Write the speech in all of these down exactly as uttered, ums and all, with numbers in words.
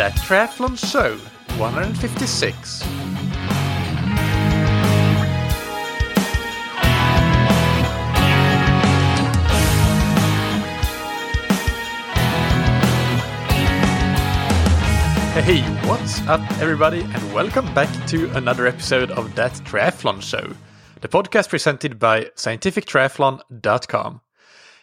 That Triathlon Show one fifty-six. Hey, what's up everybody, and welcome back to another episode of That Triathlon Show, the podcast presented by Scientific Triathlon dot com.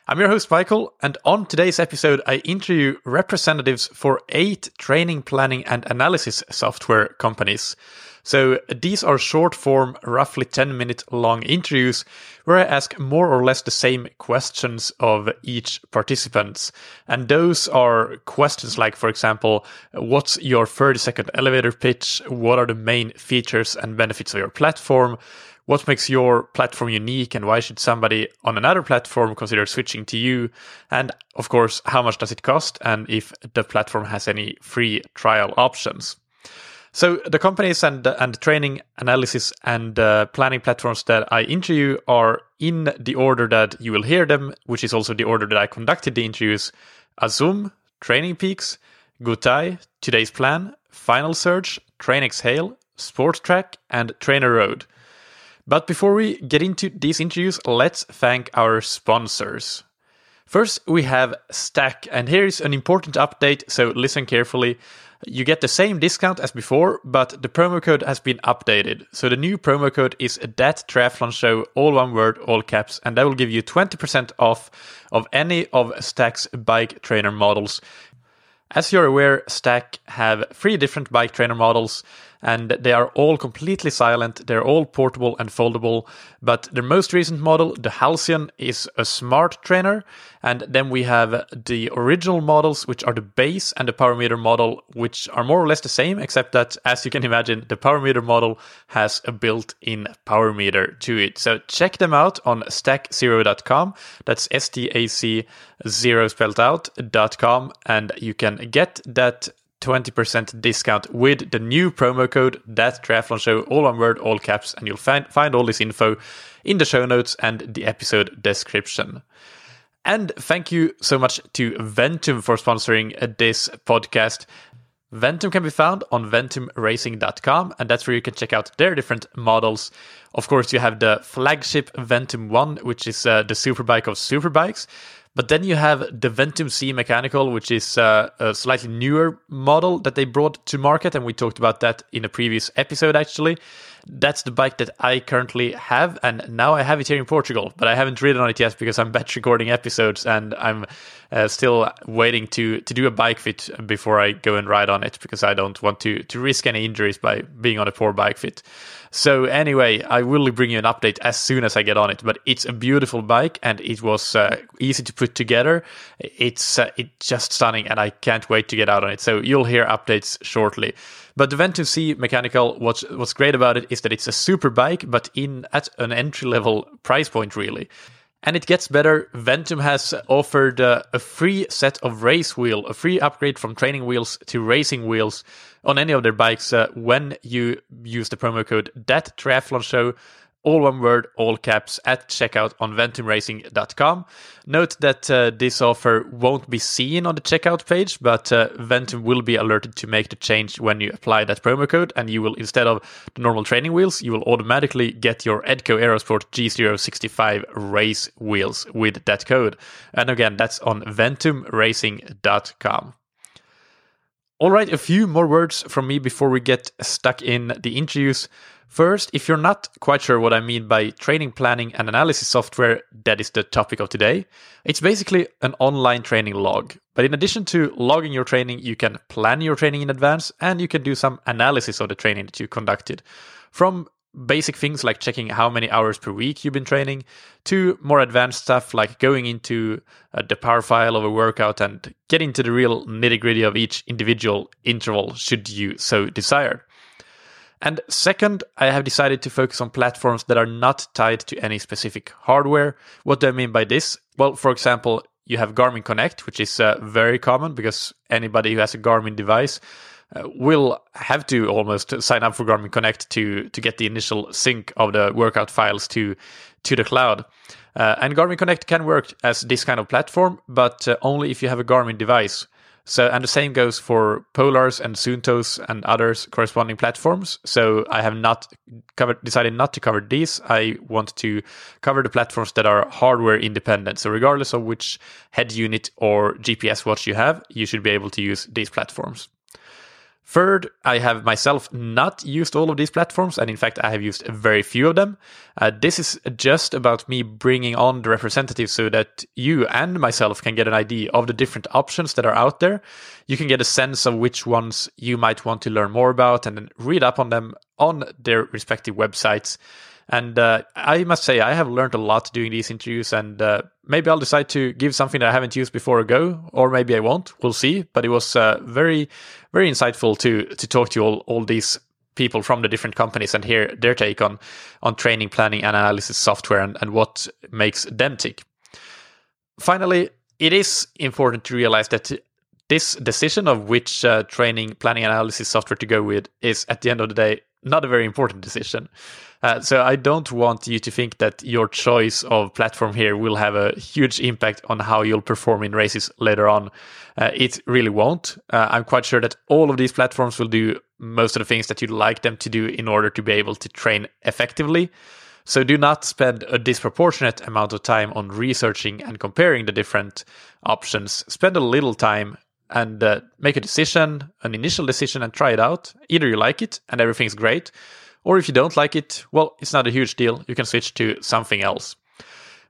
I'm your host Michael, and on today's episode I interview representatives for eight training planning and analysis software companies. So these are short-form, roughly ten minute long interviews where I ask more or less the same questions of each participant. And those are questions like, for example, what's your thirty second elevator pitch? What are the main features and benefits of your platform? What makes your platform unique, and why should somebody on another platform consider switching to you? And of course, how much does it cost, and if the platform has any free trial options? So the companies and and training analysis and uh, planning platforms that I interview are in the order that you will hear them, which is also the order that I conducted the interviews: Azum, Training Peaks, Gutai, Today's Plan, Final Surge, TrainXhale, Sports Track, and Trainer Road. But before we get into these interviews, let's thank our sponsors. First, we have Stack, and here is an important update, so listen carefully. You get the same discount as before, but the promo code has been updated. So the new promo code is ThatTriathlonShow, all one word, all caps, and that will give you twenty percent off of any of Stack's bike trainer models. As you're aware, Stack have three different bike trainer models, and they are all completely silent. They're all portable and foldable, but the most recent model, the Halcyon, is a smart trainer, and then we have the original models, which are the base and the power meter model, which are more or less the same, except that, as you can imagine, the power meter model has a built-in power meter to it. So check them out on stack zero dot com, that's S T A C zero spelled out, .com, and you can get that twenty percent discount with the new promo code ThatTriathlonShow, all one word, all caps, and you'll find find all this info in the show notes and the episode description. And thank you so much to Ventum for sponsoring this podcast. Ventum can be found on ventum racing dot com, and that's where you can check out their different models. Of course, you have the flagship Ventum One, which is uh, the superbike of superbikes. But then you have the Ventum C Mechanical, which is uh, a slightly newer model that they brought to market, and we talked about that in a previous episode, actually. That's the bike that I currently have, and now I have it here in Portugal, but I haven't ridden on it yet because I'm batch recording episodes, and I'm uh, still waiting to, to do a bike fit before I go and ride on it, because I don't want to, to risk any injuries by being on a poor bike fit. So anyway, I will bring you an update as soon as I get on it, but it's a beautiful bike, and it was uh, easy to put together. It's uh, it's just stunning, and I can't wait to get out on it. So you'll hear updates shortly. But the Ventum C Mechanical, what's what's great about it is that it's a super bike, but in at an entry level price point, really. And it gets better. Ventum has offered uh, a free set of race wheel, a free upgrade from training wheels to racing wheels on any of their bikes uh, when you use the promo code ThatTriathlonShow, all one word, all caps, at checkout on ventum racing dot com. Note that uh, this offer won't be seen on the checkout page, but uh, Ventum will be alerted to make the change when you apply that promo code, and you will, instead of the normal training wheels, you will automatically get your EDCO Aerosport G zero sixty-five race wheels with that code. And again, that's on ventum racing dot com. All right, a few more words from me before we get stuck in the interviews. First, if you're not quite sure what I mean by training planning and analysis software, that is the topic of today. It's basically an online training log. But in addition to logging your training, you can plan your training in advance, and you can do some analysis of the training that you conducted. From basic things like checking how many hours per week you've been training, to more advanced stuff like going into uh, the power file of a workout and getting to the real nitty-gritty of each individual interval, should you so desire. And second, I have decided to focus on platforms that are not tied to any specific hardware. What do I mean by this? Well, for example, you have Garmin Connect, which is uh, very common because anybody who has a Garmin device uh, will have to almost sign up for Garmin Connect to, to get the initial sync of the workout files to, to the cloud. Uh, and Garmin Connect can work as this kind of platform, but uh, only if you have a Garmin device. So, and the same goes for Polars and Suuntos and others corresponding platforms. So I have not covered, decided not to cover these. I want to cover the platforms that are hardware independent. So regardless of which head unit or G P S watch you have, you should be able to use these platforms. Third, I have myself not used all of these platforms, and in fact, I have used very few of them. Uh, this is just about me bringing on the representatives so that you and myself can get an idea of the different options that are out there. You can get a sense of which ones you might want to learn more about and then read up on them on their respective websites. And uh, I must say, I have learned a lot doing these interviews, and uh, maybe I'll decide to give something that I haven't used before a go, or maybe I won't. We'll see. But it was uh, very, very insightful to to talk to all, all these people from the different companies and hear their take on, on training, planning, and analysis software and, and what makes them tick. Finally, it is important to realize that this decision of which uh, training, planning, analysis software to go with is, at the end of the day, not a very important decision. Uh, so I don't want you to think that your choice of platform here will have a huge impact on how you'll perform in races later on. Uh, it really won't. Uh, I'm quite sure that all of these platforms will do most of the things that you'd like them to do in order to be able to train effectively. So do not spend a disproportionate amount of time on researching and comparing the different options. Spend a little time and uh, make a decision, an initial decision, and try it out. Either you like it and everything's great, or if you don't like it, well, it's not a huge deal. You can switch to something else.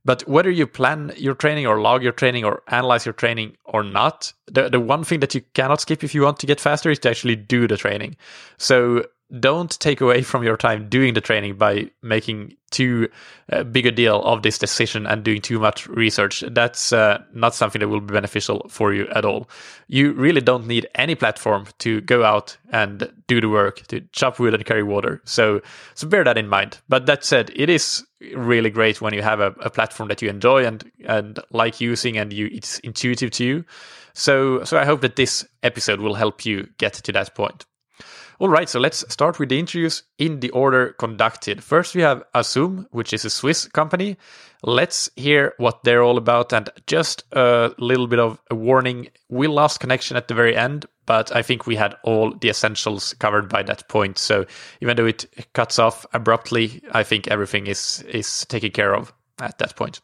But whether you plan your training or log your training or analyze your training or not, the, the one thing that you cannot skip if you want to get faster is to actually do the training. So don't take away from your time doing the training by making too uh, big a deal of this decision and doing too much research. That's uh, not something that will be beneficial for you at all. You really don't need any platform to go out and do the work, to chop wood and carry water. So, so bear that in mind. But that said, it is really great when you have a, a platform that you enjoy and, and like using, and you it's intuitive to you. So, so I hope that this episode will help you get to that point. All right, so let's start with the interviews in the order conducted. First, we have Azum, which is a Swiss company. Let's hear what they're all about. And just a little bit of a warning, we lost connection at the very end, but I think we had all the essentials covered by that point. So even though it cuts off abruptly, I think everything is, is taken care of at that point.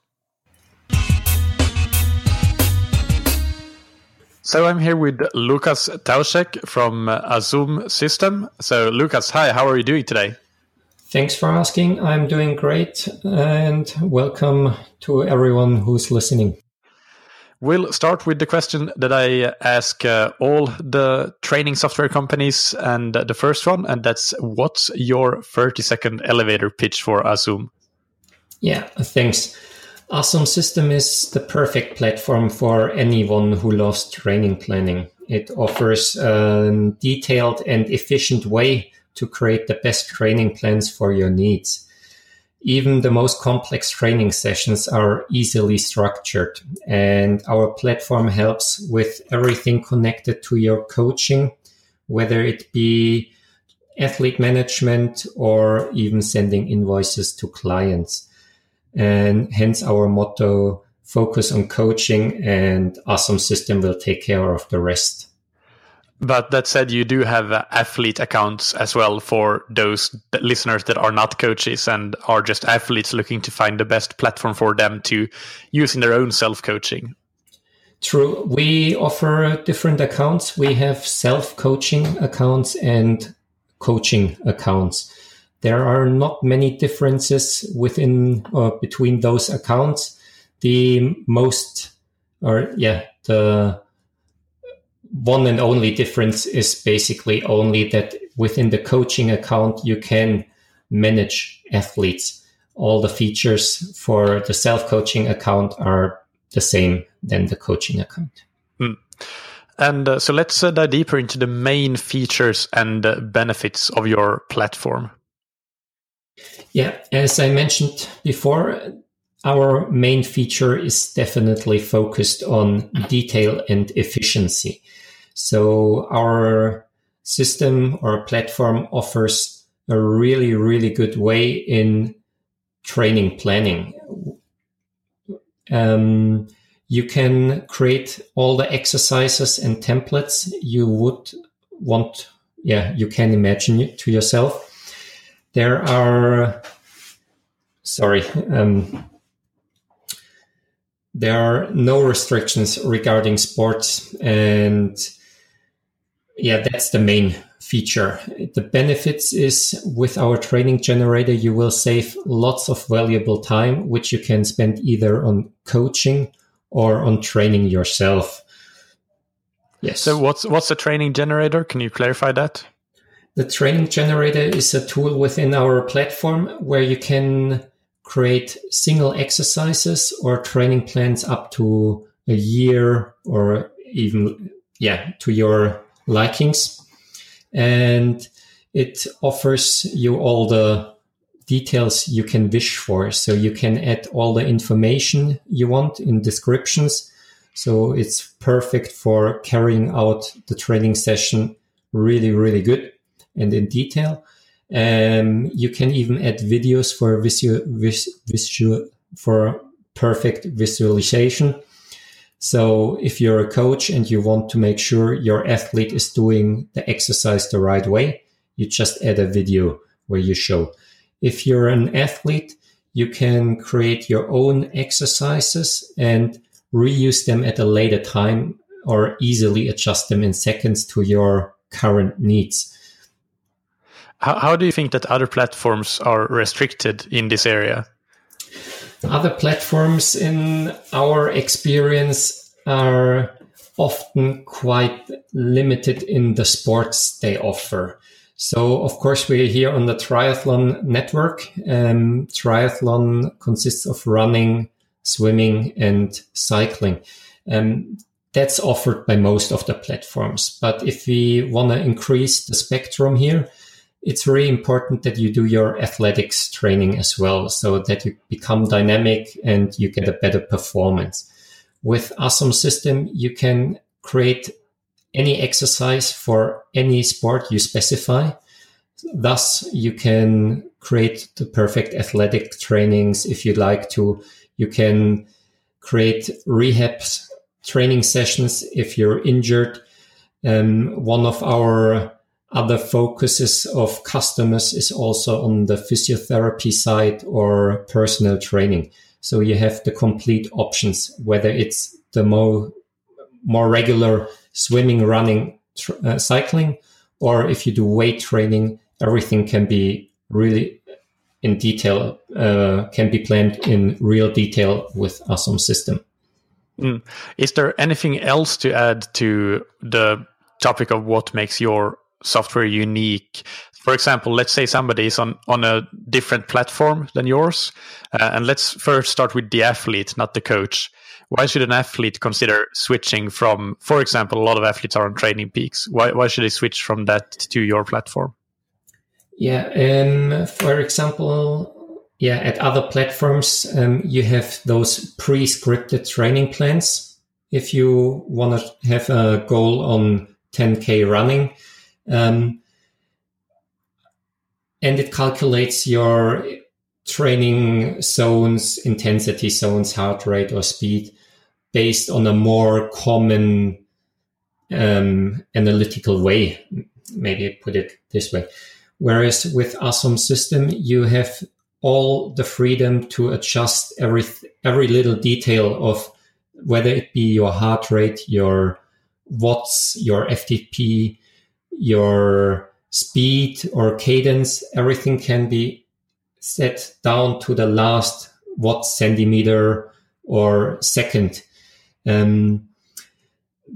So I'm here with Lukas Tauszek from Azum System. So Lukas, hi, how are you doing today? Thanks for asking. I'm doing great, and welcome to everyone who's listening. We'll start with the question that I ask uh, all the training software companies, and uh, the first one, and that's what's your thirty second elevator pitch for Azum? Yeah, thanks. Azum System is the perfect platform for anyone who loves training planning. It offers a detailed and efficient way to create the best training plans for your needs. Even the most complex training sessions are easily structured, and our platform helps with everything connected to your coaching, whether it be athlete management or even sending invoices to clients. And hence our motto, focus on coaching, and Azum System will take care of the rest. But that said, you do have athlete accounts as well for those listeners that are not coaches and are just athletes looking to find the best platform for them to use in their own self-coaching. True. We offer different accounts. We have self-coaching accounts and coaching accounts. There are not many differences within or between those accounts. The most, or yeah, the one and only difference is basically only that within the coaching account, you can manage athletes. All the features for the self-coaching account are the same than the coaching account. Mm. And uh, so let's uh, dive deeper into the main features and uh, benefits of your platform. Yeah, as I mentioned before, our main feature is definitely focused on detail and efficiency. So our system or platform offers a really, really good way in training planning. Um, You can create all the exercises and templates you would want. Yeah, you can imagine it to yourself. There are, sorry, um, there are no restrictions regarding sports. And yeah, that's the main feature. The benefits is with our training generator, you will save lots of valuable time, which you can spend either on coaching or on training yourself. Yes. So what's what's the training generator? Can you clarify that? The training generator is a tool within our platform where you can create single exercises or training plans up to a year or even, yeah, to your likings. And it offers you all the details you can wish for. So you can add all the information you want in descriptions. So it's perfect for carrying out the training session really, really good and in detail. Um, you can even add videos for visual, visual, for perfect visualization. So if you're a coach and you want to make sure your athlete is doing the exercise the right way, you just add a video where you show. If you're an athlete, you can create your own exercises and reuse them at a later time or easily adjust them in seconds to your current needs. How, how do you think that other platforms are restricted in this area? Other platforms in our experience are often quite limited in the sports they offer. So, of course, we're here on the triathlon network. Um, triathlon consists of running, swimming, and cycling. Um, that's offered by most of the platforms. But if we want to increase the spectrum here, it's really important that you do your athletics training as well so that you become dynamic and you get a better performance. With Azum system, you can create any exercise for any sport you specify. Thus, you can create the perfect athletic trainings if you'd like to. You can create rehab training sessions if you're injured. Um, one of our other focuses of customers is also on the physiotherapy side or personal training. So you have the complete options, whether it's the more, more regular swimming, running, tr- uh, cycling, or if you do weight training, everything can be really in detail, uh, can be planned in real detail with Azum system. Mm. Is there anything else to add to the topic of what makes your software unique? For example, let's say somebody is on, on a different platform than yours. Uh, and let's first start with the athlete, not the coach. Why should an athlete consider switching from, for example, a lot of athletes are on Training Peaks. Why why should they switch from that to your platform? Yeah, um, for example, yeah, at other platforms, um, you have those pre-scripted training plans. If you want to have a goal on ten K running, Um, and it calculates your training zones, intensity zones, heart rate or speed based on a more common um, analytical way, maybe put it this way. Whereas with Azum system, you have all the freedom to adjust every every little detail of whether it be your heart rate, your watts, your F T P, your speed or cadence. Everything can be set down to the last watt, centimeter or second. Um,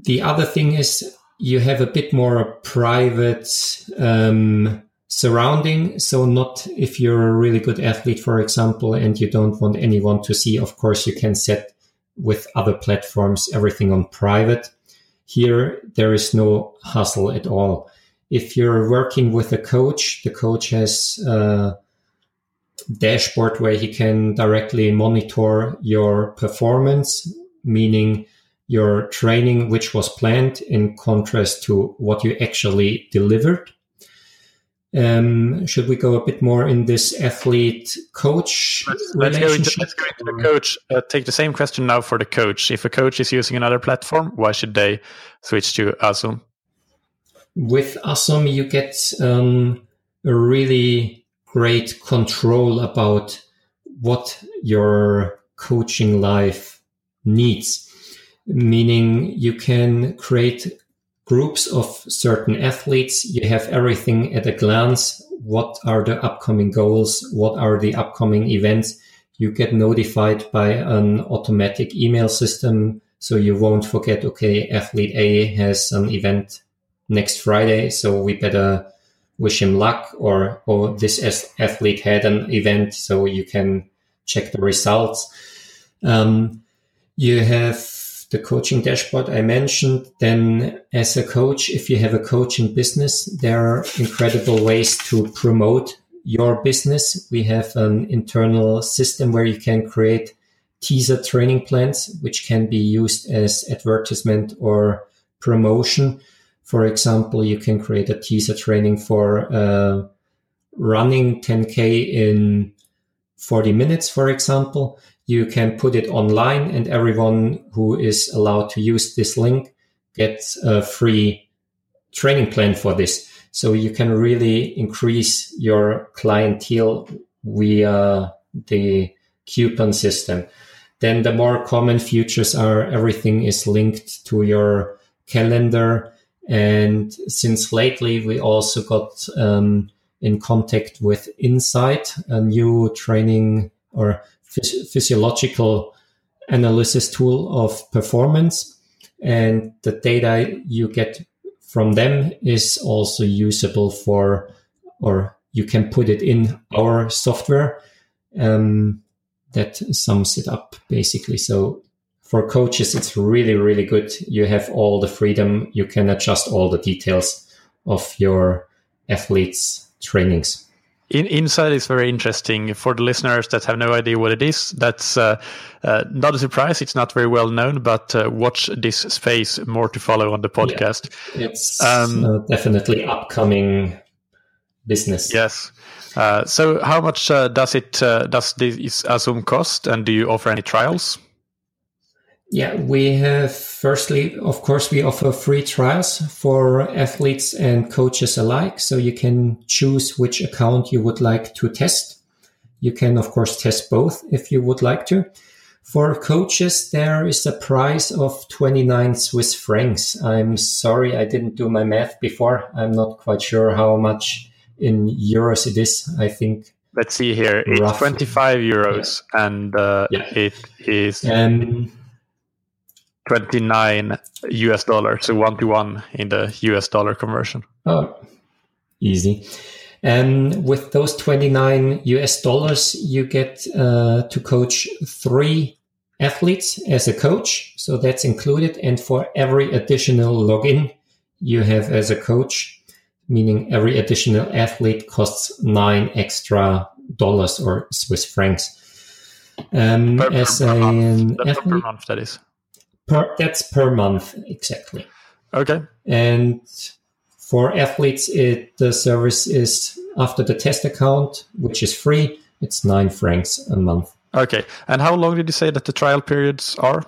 the other thing is you have a bit more private um, surrounding. So not if you're a really good athlete, for example, and you don't want anyone to see, of course, you can set with other platforms everything on private. Here, there is no hustle at all. If you're working with a coach, the coach has a dashboard where he can directly monitor your performance, meaning your training, which was planned in contrast to what you actually delivered. Um, should we go a bit more in this athlete-coach let's, relationship? Let's go into the coach. Uh, take the same question now for the coach. If a coach is using another platform, why should they switch to Azum? With Azum, you get um, a really great control about what your coaching life needs, meaning you can create groups of certain athletes. You have everything at a glance. What are the upcoming goals? What are the upcoming events? You get notified by an automatic email system, so you won't forget, okay, athlete A has an event next Friday, so we better wish him luck, or, oh, this athlete had an event, so you can check the results. Um, you have the coaching dashboard I mentioned. Then as a coach, if you have a coaching business, there are incredible ways to promote your business. We have an internal system where you can create teaser training plans, which can be used as advertisement or promotion. For example, you can create a teaser training for uh, running ten K in forty minutes, for example. You can put it online, and everyone who is allowed to use this link gets a free training plan for this. So you can really increase your clientele via the coupon system. Then the more common features are everything is linked to your calendar. And since lately, we also got um, in contact with Insight, a new training or phys- physiological analysis tool of performance. And the data you get from them is also usable for, or you can put it in our software. Um, that sums it up, basically. So for coaches, it's really, really good. You have all the freedom. You can adjust all the details of your athletes' trainings. In, Insight is very interesting. For the listeners that have no idea what it is, that's uh, uh, not a surprise. It's not very well known, but uh, watch this space, more to follow on the podcast. Yeah, it's um, uh, definitely upcoming business. Yes. Uh, so how much uh, does it uh, does this Azum cost, and do you offer any trials? Yeah, we have, firstly, of course, we offer free trials for athletes and coaches alike. So you can choose which account you would like to test. You can, of course, test both if you would like to. For coaches, there is a price of twenty-nine Swiss francs. I'm sorry, I didn't do my math before. I'm not quite sure how much in euros it is, I think. Let's see here. It's roughly twenty-five euros, yeah. and uh, yeah. it is... Um, twenty-nine U S dollars, so one to one in the U S dollar conversion. Oh, easy. And with those twenty-nine U S dollars, you get uh, to coach three athletes as a coach. So that's included. And for every additional login you have as a coach, meaning every additional athlete costs nine extra dollars or Swiss francs. Um, per, per, as per a, month. An athlete, per month, that is. Per, that's per month, exactly. Okay. And for athletes, it, the service is after the test account, which is free. It's nine francs a month. Okay. And how long did you say that the trial periods are?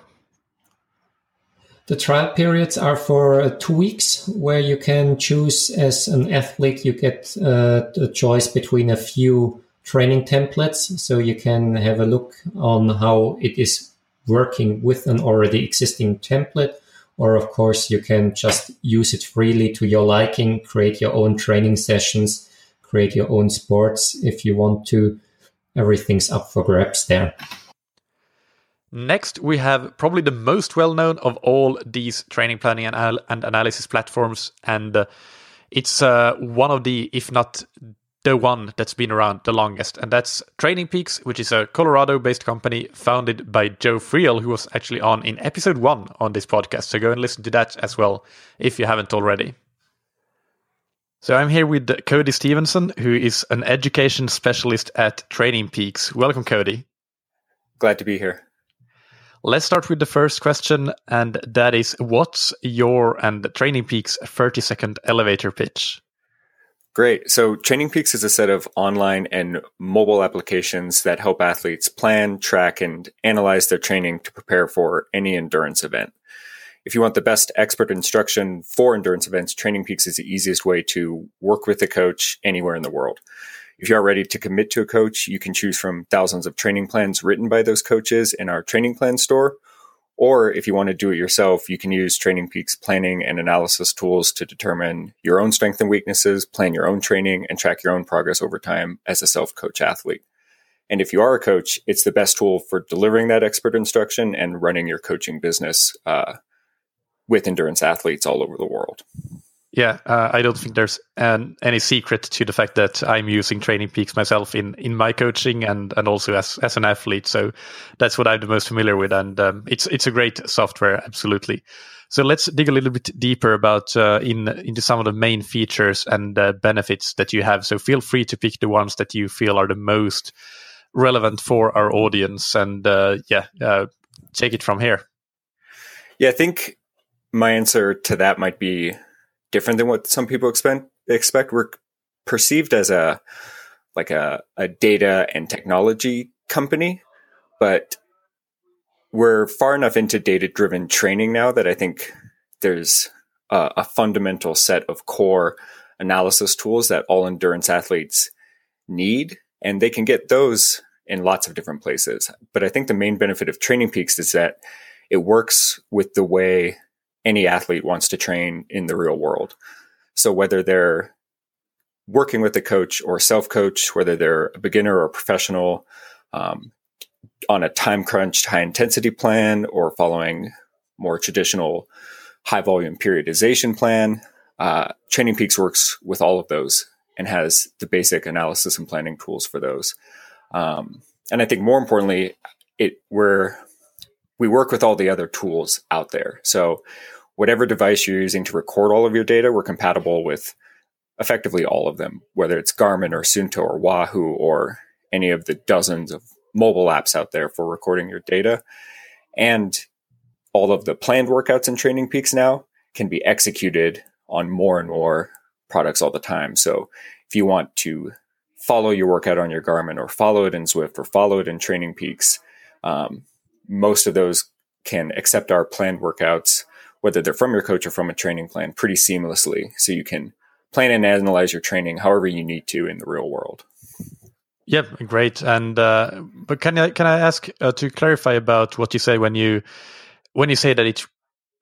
The trial periods are for two weeks, where you can choose as an athlete. You get uh, the choice between a few training templates, so you can have a look on how it is working with an already existing template, or of course you can just use it freely to your liking, create your own training sessions, create your own sports if you want to. Everything's up for grabs there. Next, we have probably the most well-known of all these training planning and, anal- and analysis platforms, and uh, it's uh, one of the, if not the one that's been around the longest, and that's Training Peaks, which is a Colorado-based company founded by Joe Friel, who was actually on in episode one on this podcast. So go and listen to that as well if you haven't already. So I'm here with Cody Stevenson, who is an education specialist at Training Peaks. Welcome, Cody. Glad to be here. Let's start with the first question, and that is, what's your and Training Peaks' thirty-second elevator pitch? Great. So Training Peaks is a set of online and mobile applications that help athletes plan, track, and analyze their training to prepare for any endurance event. If you want the best expert instruction for endurance events, Training Peaks is the easiest way to work with a coach anywhere in the world. If you are ready to commit to a coach, you can choose from thousands of training plans written by those coaches in our training plan store. Or if you want to do it yourself, you can use Training Peaks planning and analysis tools to determine your own strengths and weaknesses, plan your own training, and track your own progress over time as a self-coach athlete. And if you are a coach, it's the best tool for delivering that expert instruction and running your coaching business uh, with endurance athletes all over the world. Yeah, uh, I don't think there's an, any secret to the fact that I'm using Training Peaks myself in, in my coaching and, and also as, as an athlete. So that's what I'm the most familiar with. And um, it's it's a great software, absolutely. So let's dig a little bit deeper about uh, in into some of the main features and uh, benefits that you have. So feel free to pick the ones that you feel are the most relevant for our audience. And uh, yeah, uh, take it from here. Yeah, I think my answer to that might be different than what some people expect. Expect we're perceived as a like a, a data and technology company, but we're far enough into data-driven training now that I think there's a, a fundamental set of core analysis tools that all endurance athletes need, and they can get those in lots of different places. But I think the main benefit of Training Peaks is that it works with the way any athlete wants to train in the real world. So whether they're working with a coach or self-coach, whether they're a beginner or a professional, um, on a time-crunched high-intensity plan or following more traditional high-volume periodization plan, uh, Training Peaks works with all of those and has the basic analysis and planning tools for those. Um, and I think more importantly, it we're... We work with all the other tools out there. So whatever device you're using to record all of your data, we're compatible with effectively all of them, whether it's Garmin or Suunto or Wahoo or any of the dozens of mobile apps out there for recording your data. And all of the planned workouts and Training Peaks now can be executed on more and more products all the time. So if you want to follow your workout on your Garmin or follow it in Zwift or follow it in Training Peaks, um, most of those can accept our planned workouts, whether they're from your coach or from a training plan, pretty seamlessly. So you can plan and analyze your training however you need to in the real world. Yep, great. And uh, but can I can I ask uh, to clarify about what you say when you when you say that it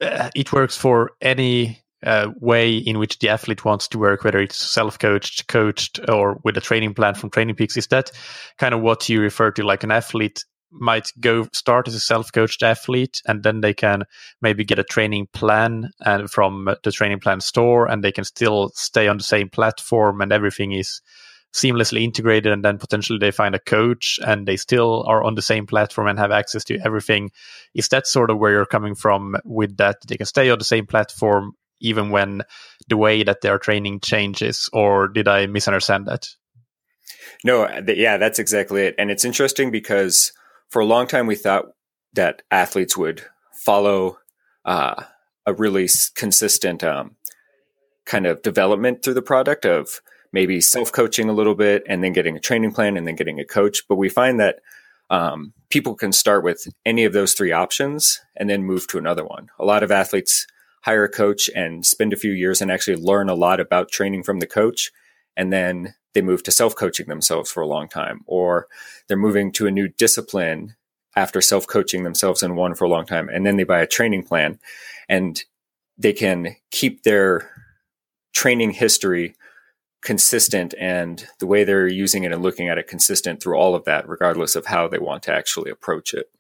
uh, it works for any uh, way in which the athlete wants to work, whether it's self-coached, coached, or with a training plan from Training Peaks? Is that kind of what you refer to, like an athlete might go start as a self-coached athlete and then they can maybe get a training plan and from the training plan store, and they can still stay on the same platform and everything is seamlessly integrated, and then potentially they find a coach and they still are on the same platform and have access to everything? Is that sort of where you're coming from with that? They can stay on the same platform even when the way that their training changes, or did I misunderstand that? No, th- yeah, that's exactly it. And it's interesting because for a long time, we thought that athletes would follow uh, a really consistent um, kind of development through the product of maybe self-coaching a little bit and then getting a training plan and then getting a coach. But we find that um, people can start with any of those three options and then move to another one. A lot of athletes hire a coach and spend a few years and actually learn a lot about training from the coach, and then they move to self-coaching themselves for a long time, or they're moving to a new discipline after self-coaching themselves in one for a long time, and then they buy a training plan, and they can keep their training history consistent and the way they're using it and looking at it consistent through all of that, regardless of how they want to actually approach it.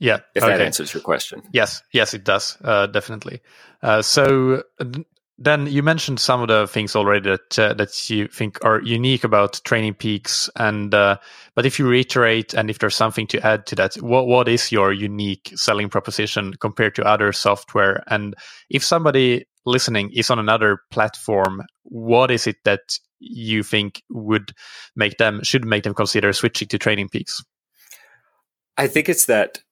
Yeah. If okay. That answers your question. Yes. Yes, it does. Uh, definitely. Uh, so... Th- Then you mentioned some of the things already that uh, that you think are unique about Training Peaks, and uh, but if you reiterate and if there's something to add to that, what what is your unique selling proposition compared to other software? And if somebody listening is on another platform, what is it that you think would make them should make them consider switching to Training Peaks? I think it's that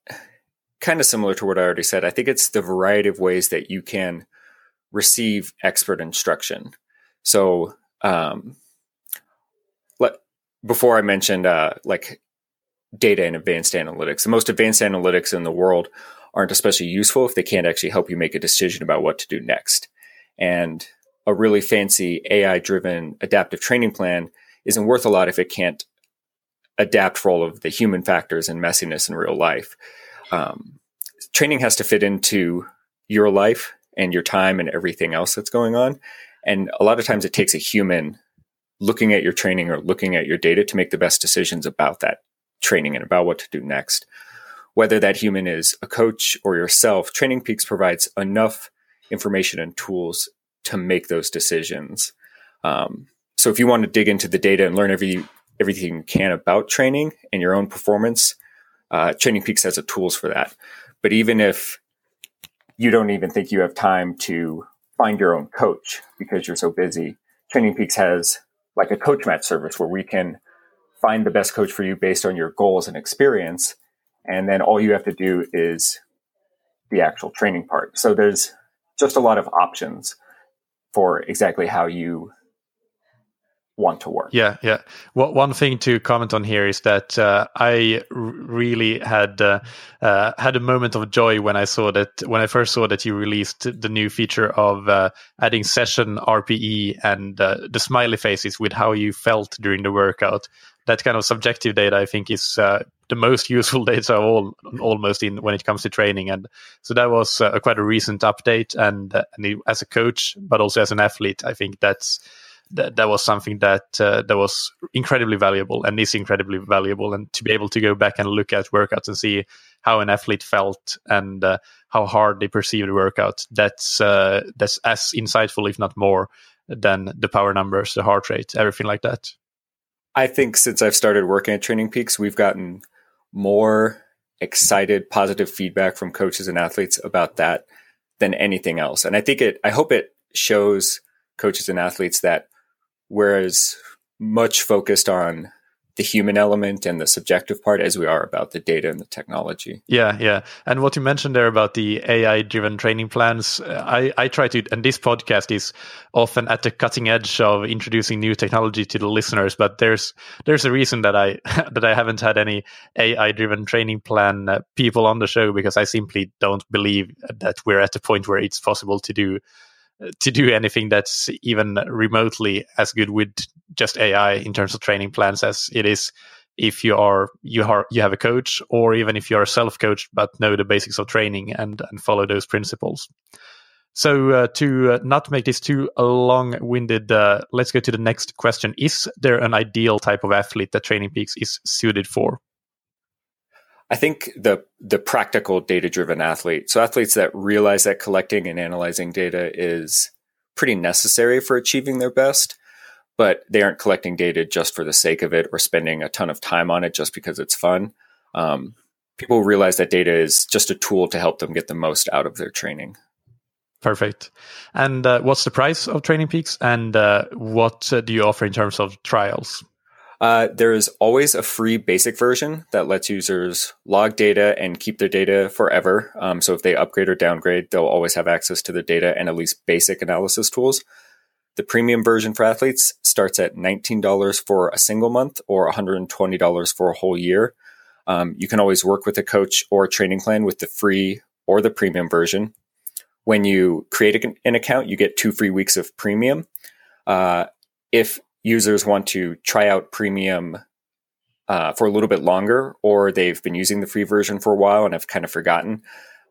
kind of similar to what I already said. I think it's the variety of ways that you can receive expert instruction. So um, let, before I mentioned uh, like data and advanced analytics, the most advanced analytics in the world aren't especially useful if they can't actually help you make a decision about what to do next. And a really fancy A I-driven adaptive training plan isn't worth a lot if it can't adapt for all of the human factors and messiness in real life. Um, training has to fit into your life and your time and everything else that's going on. And a lot of times it takes a human looking at your training or looking at your data to make the best decisions about that training and about what to do next. Whether that human is a coach or yourself, Training Peaks provides enough information and tools to make those decisions. Um, so if you want to dig into the data and learn every everything you can about training and your own performance, uh, Training Peaks has the tools for that. But even if you don't even think you have time to find your own coach because you're so busy, Training Peaks has like a coach match service where we can find the best coach for you based on your goals and experience. And then all you have to do is the actual training part. So there's just a lot of options for exactly how you want to work. Yeah, yeah. Well, one thing to comment on here is that uh, I r- really had uh, uh, had a moment of joy when I saw that when I first saw that you released the new feature of uh, adding session R P E and uh, the smiley faces with how you felt during the workout. That kind of subjective data, I think, is uh, the most useful data of all, almost in when it comes to training. And so that was uh, quite a recent update. And, uh, and it, as a coach, but also as an athlete, I think that's that, that was something that uh, that was incredibly valuable and is incredibly valuable. And to be able to go back and look at workouts and see how an athlete felt and uh, how hard they perceived the workout, that's uh, that's as insightful, if not more, than the power numbers, the heart rate, everything like that. I think since I've started working at Training Peaks, we've gotten more excited, positive feedback from coaches and athletes about that than anything else. And I think it, I hope it shows coaches and athletes that we're as much focused on the human element and the subjective part as we are about the data and the technology. Yeah, yeah. And what you mentioned there about the A I-driven training plans, I, I try to, and this podcast is often at the cutting edge of introducing new technology to the listeners, but there's there's a reason that I that I haven't had any A I-driven training plan uh, people on the show, because I simply don't believe that we're at the point where it's possible to do to do anything that's even remotely as good with just A I in terms of training plans as it is if you are you are you have a coach, or even if you're self-coached but know the basics of training and, and follow those principles. So uh, to uh, not make this too long-winded, uh, let's go to the next question. Is there an ideal type of athlete that Training Peaks is suited for? I think the the practical data-driven athlete, so athletes that realize that collecting and analyzing data is pretty necessary for achieving their best, but they aren't collecting data just for the sake of it or spending a ton of time on it just because it's fun. Um, people realize that data is just a tool to help them get the most out of their training. Perfect. And uh, what's the price of Training Peaks, and uh, what uh, do you offer in terms of trials? Uh, there is always a free basic version that lets users log data and keep their data forever. Um, so if they upgrade or downgrade, they'll always have access to the data and at least basic analysis tools. The premium version for athletes starts at nineteen dollars for a single month or one hundred twenty dollars for a whole year. Um, you can always work with a coach or a training plan with the free or the premium version. When you create an account, you get two free weeks of premium. Uh, if users want to try out premium uh, for a little bit longer, or they've been using the free version for a while and have kind of forgotten,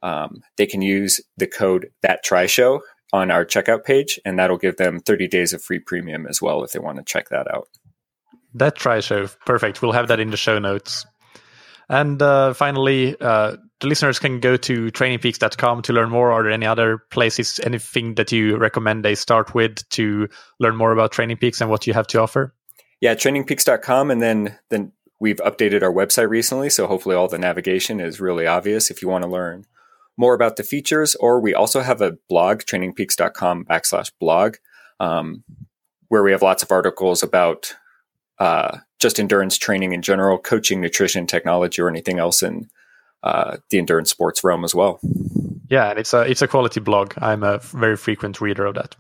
um, they can use the code that try show on our checkout page, and that'll give them thirty days of free premium as well if they want to check that out. That try show. Perfect. We'll have that in the show notes. And uh, finally, uh, the listeners can go to training peaks dot com to learn more. Are there any other places, anything that you recommend they start with to learn more about Training Peaks and what you have to offer? Yeah, training peaks dot com. And then, then we've updated our website recently, so hopefully all the navigation is really obvious if you want to learn more about the features. Or we also have a blog, trainingpeaks.com backslash blog, um, where we have lots of articles about Uh, just endurance training in general, coaching, nutrition, technology, or anything else in uh, the endurance sports realm as well. Yeah, and it's a it's a quality blog. I'm a very frequent reader of that.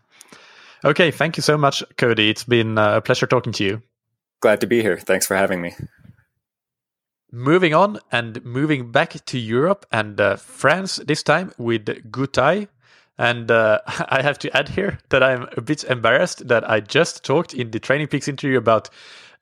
Okay, thank you so much, Cody. It's been a pleasure talking to you. Glad to be here. Thanks for having me. Moving on and moving back to Europe and uh, France, this time with Gutai. And uh, I have to add here that I'm a bit embarrassed that I just talked in the Training Peaks interview about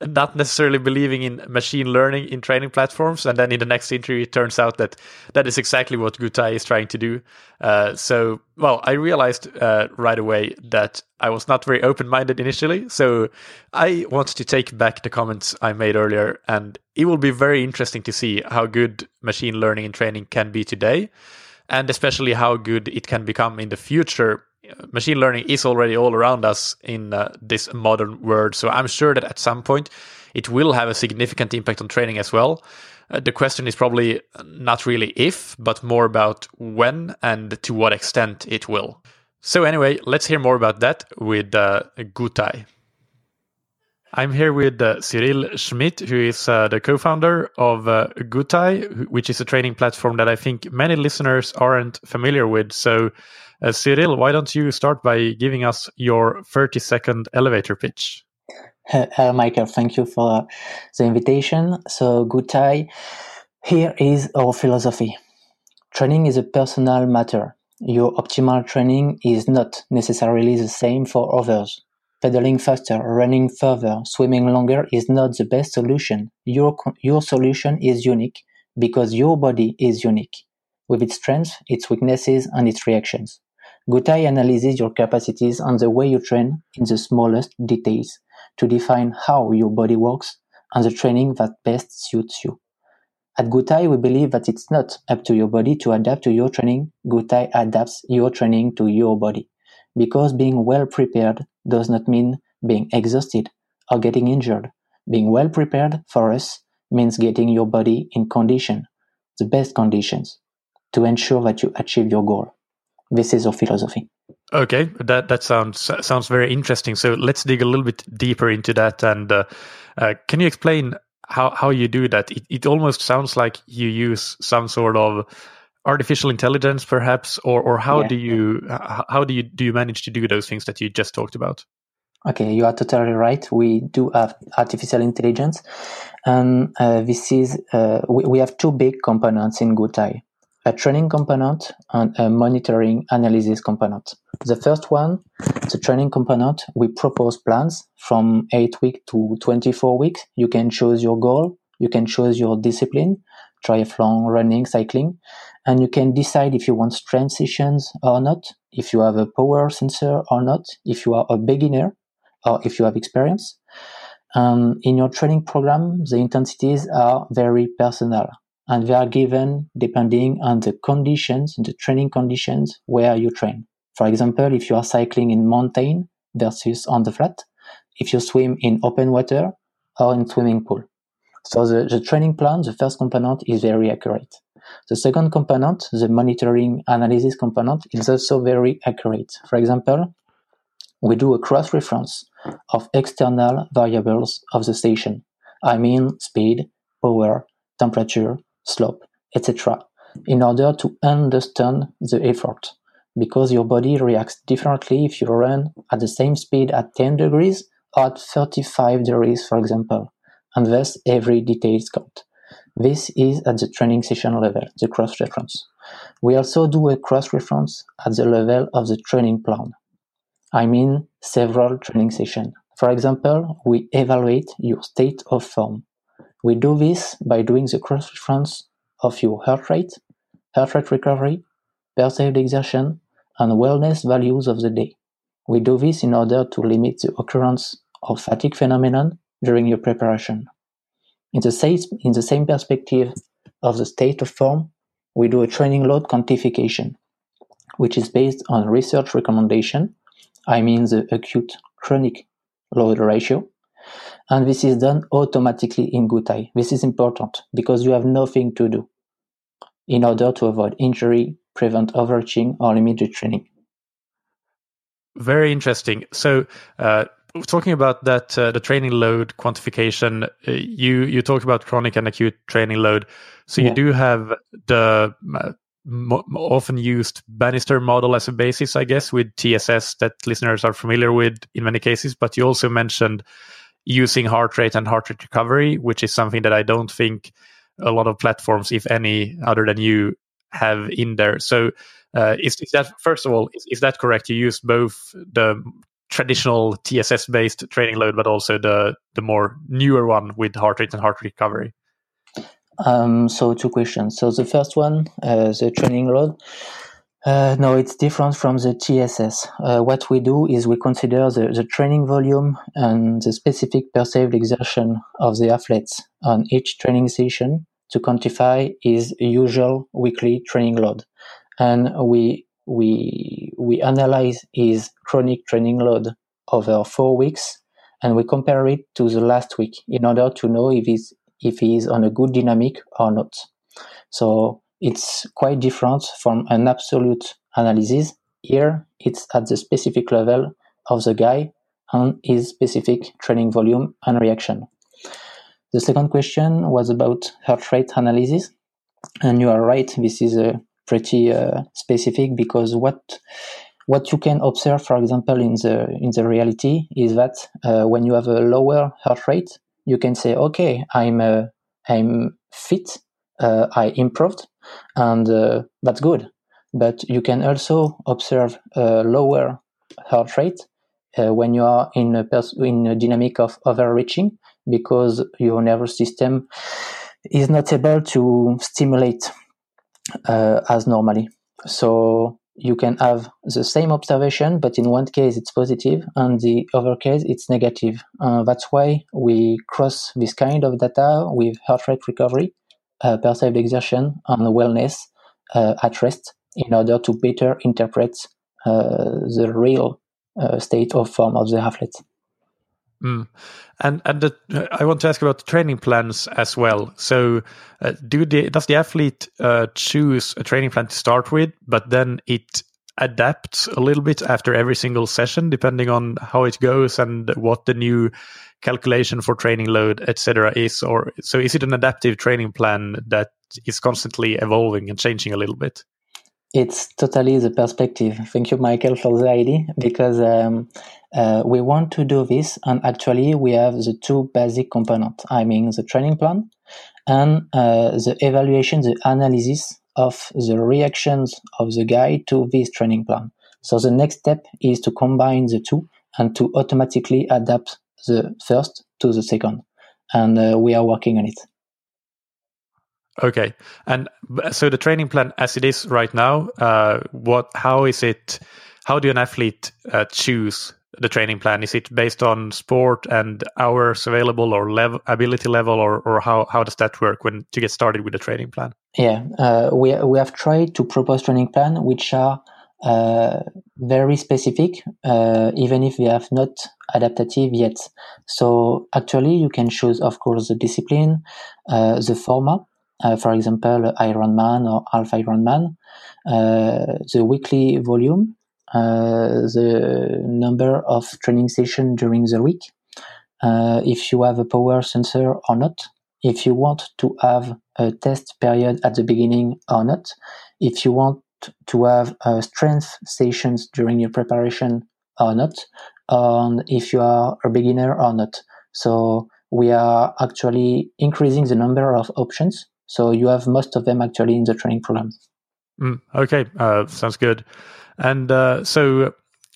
not necessarily believing in machine learning in training platforms. And then in the next interview, it turns out that that is exactly what Gutai is trying to do. Uh, so, well, I realized uh, right away that I was not very open-minded initially. So I want to take back the comments I made earlier. And it will be very interesting to see how good machine learning and training can be today, and especially how good it can become in the future. Machine learning is already all around us in uh, this modern world, so I'm sure that at some point it will have a significant impact on training as well. Uh, the question is probably not really if, but more about when and to what extent it will. So anyway, let's hear more about that with uh, Gutai. I'm here with uh, Cyril Schmidt, who is uh, the co-founder of uh, Gutai, which is a training platform that I think many listeners aren't familiar with. So Uh, Cyril, why don't you start by giving us your thirty-second elevator pitch? Hello, Michael. Thank you for the invitation. So, Gutai, here is our philosophy. Training is a personal matter. Your optimal training is not necessarily the same for others. Pedaling faster, running further, swimming longer is not the best solution. Your, your solution is unique because your body is unique, with its strengths, its weaknesses, and its reactions. Gutai analyzes your capacities and the way you train in the smallest details to define how your body works and the training that best suits you. At Gutai, we believe that it's not up to your body to adapt to your training. Gutai adapts your training to your body, because being well prepared does not mean being exhausted or getting injured. Being well prepared for us means getting your body in condition, the best conditions, to ensure that you achieve your goal. This is our philosophy. Okay, that that sounds sounds very interesting. So let's dig a little bit deeper into that. And uh, uh, can you explain how, how you do that? It, it almost sounds like you use some sort of artificial intelligence, perhaps, or or how yeah. do you how do you do you manage to do those things that you just talked about? Okay, you are totally right. We do have artificial intelligence, and uh, this is uh, we, we have two big components in Gutai: a training component and a monitoring analysis component. The first one, the training component, we propose plans from eight weeks to twenty-four weeks. You can choose your goal, you can choose your discipline, triathlon, running, cycling, and you can decide if you want strength sessions or not, if you have a power sensor or not, if you are a beginner or if you have experience. Um, in your training program, the intensities are very personal, and they are given depending on the conditions, the training conditions where you train. For example, if you are cycling in mountain versus on the flat, if you swim in open water or in swimming pool. So the, the training plan, the first component, is very accurate. The second component, the monitoring analysis component, is also very accurate. For example, we do a cross-reference of external variables of the session. I mean speed, power, temperature, slope, et cetera, in order to understand the effort, because your body reacts differently if you run at the same speed at ten degrees or at thirty-five degrees, for example, and thus every detail counts. This is at the training session level, the cross-reference. We also do a cross-reference at the level of the training plan. I mean several training sessions. For example, we evaluate your state of form. We do this by doing the cross-reference of your heart rate, heart rate recovery, perceived exertion, and wellness values of the day. We do this in order to limit the occurrence of fatigue phenomenon during your preparation. In the same, in the same perspective of the state of form, we do a training load quantification, which is based on research recommendation, I mean the acute-chronic load ratio, and this is done automatically in Gutai. This is important because you have nothing to do in order to avoid injury, prevent overreaching, or limit the training. Very interesting. So uh, talking about that, uh, the training load quantification, uh, you, you talked about chronic and acute training load. So yeah. you do have the uh, mo- often used Bannister model as a basis, I guess, with T S S that listeners are familiar with in many cases. But you also mentioned using heart rate and heart rate recovery, which is something that I don't think a lot of platforms, if any, other than you, have in there. So uh, is, is that, first of all, is, is that correct? You use both the traditional T S S-based training load, but also the, the more newer one with heart rate and heart rate recovery? Um, so two questions. So the first one, uh, the training load. Uh, no, it's different from the T S S. Uh, what we do is we consider the, the training volume and the specific perceived exertion of the athletes on each training session to quantify his usual weekly training load. And we we we analyze his chronic training load over four weeks, and we compare it to the last week in order to know if he's, if he is on a good dynamic or not. So it's quite different from an absolute analysis. Here, it's at the specific level of the guy and his specific training volume and reaction. The second question was about heart rate analysis. And you are right, this is a pretty uh, specific, because what what you can observe, for example, in the in the reality is that uh, when you have a lower heart rate, you can say, okay, I'm uh, I'm fit, uh, I improved, and uh, that's good. But you can also observe a lower heart rate uh, when you are in a pers- in a dynamic of overreaching, because your nervous system is not able to stimulate uh, as normally. So you can have the same observation, but in one case it's positive and the other case it's negative. Uh, that's why we cross this kind of data with heart rate recovery, uh, perceived exertion, and wellness uh, at rest in order to better interpret uh, the real uh, state or form of the athlete. Mm. And and the, uh, I want to ask about the training plans as well. So, uh, do the does the athlete uh, choose a training plan to start with, but then it adapts a little bit after every single session, depending on how it goes and what the new calculation for training load, et cetera, is? Or so, is it an adaptive training plan that is constantly evolving and changing a little bit? It's totally the perspective. Thank you, Michael, for the idea, because um, uh, we want to do this, and actually we have the two basic components. I mean, the training plan and uh, the evaluation, the analysis of the reactions of the guy to this training plan. So the next step is to combine the two and to automatically adapt the first to the second. And uh, we are working on it. Okay, and so the training plan as it is right now, uh, what? How is it? How do an athlete uh, choose the training plan? Is it based on sport and hours available, or level, ability level, or or how, how does that work when to get started with the training plan? Yeah, uh, we we have tried to propose training plan which are uh, very specific, uh, even if we have not adaptative yet. So actually, you can choose, of course, the discipline, uh, the format. Uh, for example, Ironman or half Ironman, uh, the weekly volume, uh, the number of training sessions during the week, uh, if you have a power sensor or not, if you want to have a test period at the beginning or not, if you want to have uh, strength sessions during your preparation or not, and if you are a beginner or not. So we are actually increasing the number of options. So you have most of them actually in the training program. Mm, okay, uh, sounds good. And uh, so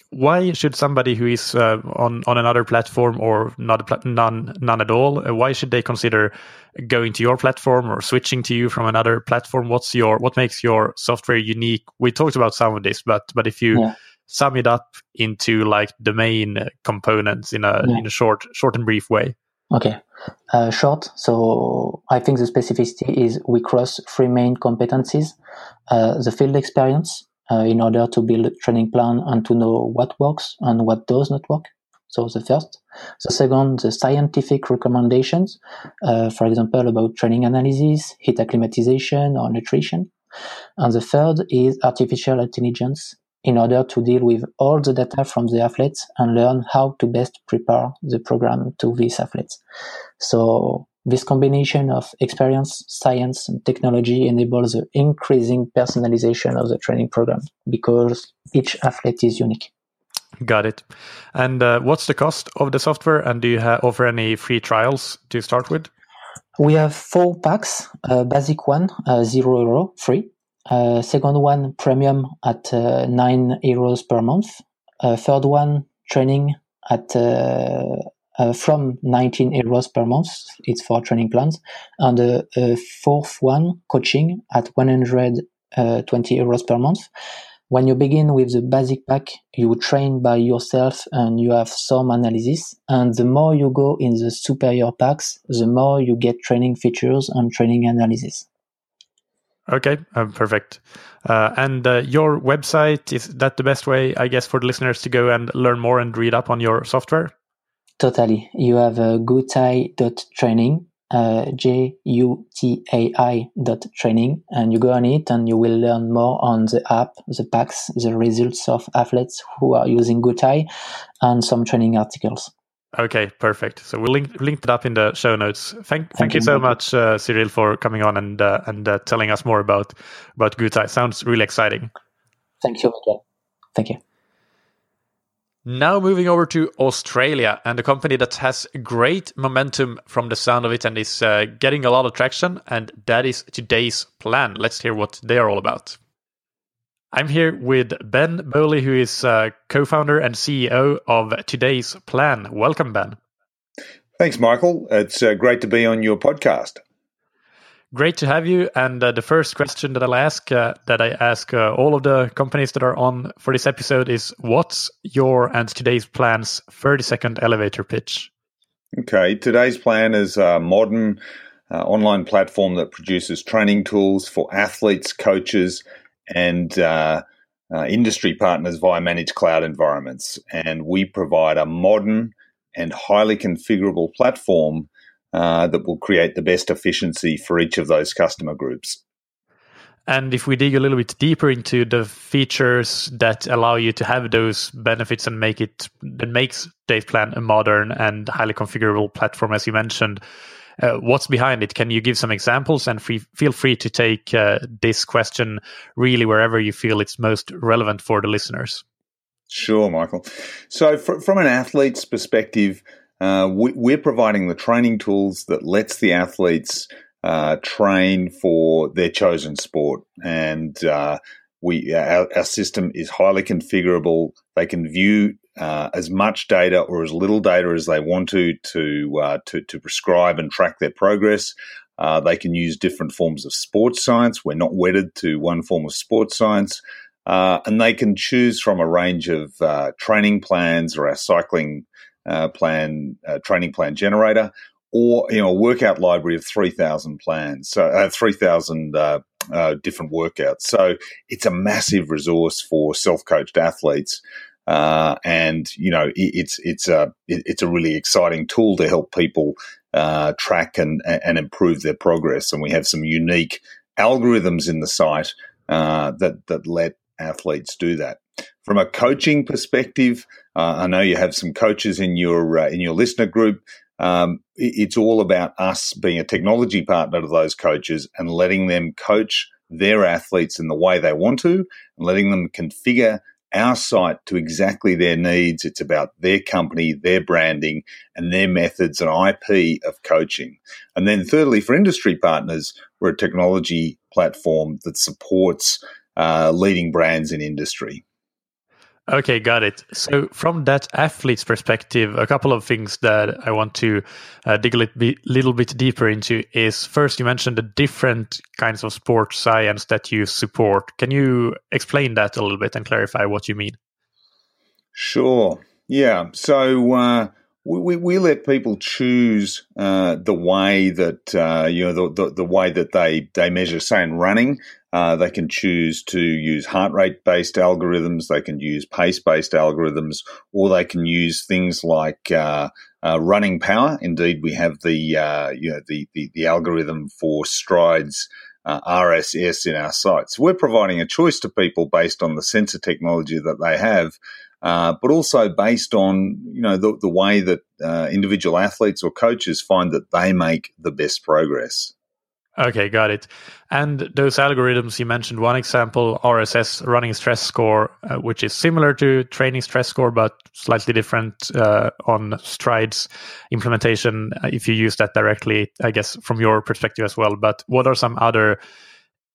why should somebody who is uh, on, on another platform or not a pla- none, none at all, uh, why should they consider going to your platform or switching to you from another platform? What's your What makes your software unique? We talked about some of this, but but if you yeah. sum it up into like the main components in a, yeah. in a short, short and brief way. Okay, uh, short. So I think the specificity is we cross three main competencies. Uh, the field experience uh, in order to build a training plan and to know what works and what does not work. So the first. The second, the scientific recommendations, uh, for example, about training analysis, heat acclimatization or nutrition. And the third is artificial intelligence in order to deal with all the data from the athletes and learn how to best prepare the program to these athletes. So This combination of experience, science, and technology enables the increasing personalization of the training program because each athlete is unique. Got it. And uh, what's the cost of the software? And do you ha- offer any free trials to start with? We have four packs. Uh, basic one, uh, zero euro, free. Uh, second one, premium at uh, nine euros per month. Uh, third one, training at... Uh, Uh, from nineteen euros per month, it's for training plans. And the uh, uh, fourth one, coaching at one hundred twenty euros per month. When you begin with the basic pack, you train by yourself and you have some analysis. And the more you go in the superior packs, the more you get training features and training analysis. Okay, um, perfect. Uh, and uh, your website, is that the best way, I guess, for the listeners to go and learn more and read up on your software? Totally. You have uh, gutai dot training, uh, J U T A I dot training, and you go on it and you will learn more on the app, the packs, the results of athletes who are using Gutai, and some training articles. Okay, perfect. So we'll link, link it up in the show notes. Thank, thank, thank you so much, uh, Cyril, for coming on and uh, and uh, telling us more about, about Gutai. Sounds really exciting. Thank you, Miguel. Thank you. Now moving over to Australia and a company that has great momentum from the sound of it and is uh, getting a lot of traction, and that is Today's Plan. Let's hear what they are all about. I'm here with Ben Boyle, who is uh, co-founder and C E O of Today's Plan. Welcome, Ben. Thanks, Michael. It's uh, great to be on your podcast. Great to have you. And uh, the first question that I'll ask, uh, that I ask uh, all of the companies that are on for this episode is, what's your and Today's Plan's thirty-second elevator pitch? Okay, Today's Plan is a modern uh, online platform that produces training tools for athletes, coaches, and uh, uh, industry partners via managed cloud environments. And we provide a modern and highly configurable platform Uh, that will create the best efficiency for each of those customer groups. And if we dig a little bit deeper into the features that allow you to have those benefits and make it that makes Today's Plan a modern and highly configurable platform, as you mentioned, uh, what's behind it? Can you give some examples? And free, feel free to take uh, this question really wherever you feel it's most relevant for the listeners. Sure, Michael. So fr- from an athlete's perspective, Uh, we, we're providing the training tools that lets the athletes uh, train for their chosen sport. And uh, we our, our system is highly configurable. They can view uh, as much data or as little data as they want to to uh, to, to prescribe and track their progress. Uh, they can use different forms of sports science. We're not wedded to one form of sports science. Uh, and they can choose from a range of uh, training plans or our cycling Uh, plan uh, training plan generator, or you know a workout library of three thousand plans, so uh, three thousand uh, uh, different workouts. So it's a massive resource for self-coached athletes, uh, and you know it, it's it's a it, it's a really exciting tool to help people uh, track and and improve their progress. And we have some unique algorithms in the site uh, that that let athletes do that. From a coaching perspective, uh, I know you have some coaches in your uh, in your listener group. Um, it's all about us being a technology partner to those coaches and letting them coach their athletes in the way they want to, and letting them configure our site to exactly their needs. It's about their company, their branding, and their methods and I P of coaching. And then thirdly, for industry partners, we're a technology platform that supports uh, leading brands in industry. Okay, got it. So from that athlete's perspective, a couple of things that I want to uh, dig a little bit deeper into is, first, you mentioned the different kinds of sports science that you support. Can you explain that a little bit and clarify what you mean? Sure. Yeah. So uh, we, we let people choose uh, the way that uh, you know the, the, the way that they they measure, say, in running. Uh, they can choose to use heart rate-based algorithms, they can use pace-based algorithms, or they can use things like uh, uh, running power. Indeed, we have the uh, you know the, the, the algorithm for Stryd's uh, R S S in our site. So we're providing a choice to people based on the sensor technology that they have uh, but also based on, you know, the, the way that uh, individual athletes or coaches find that they make the best progress. Okay, got it. And those algorithms, you mentioned one example, R S S running stress score, uh, which is similar to training stress score, but slightly different uh, on Stryd's implementation, if you use that directly, I guess, from your perspective as well. But what are some other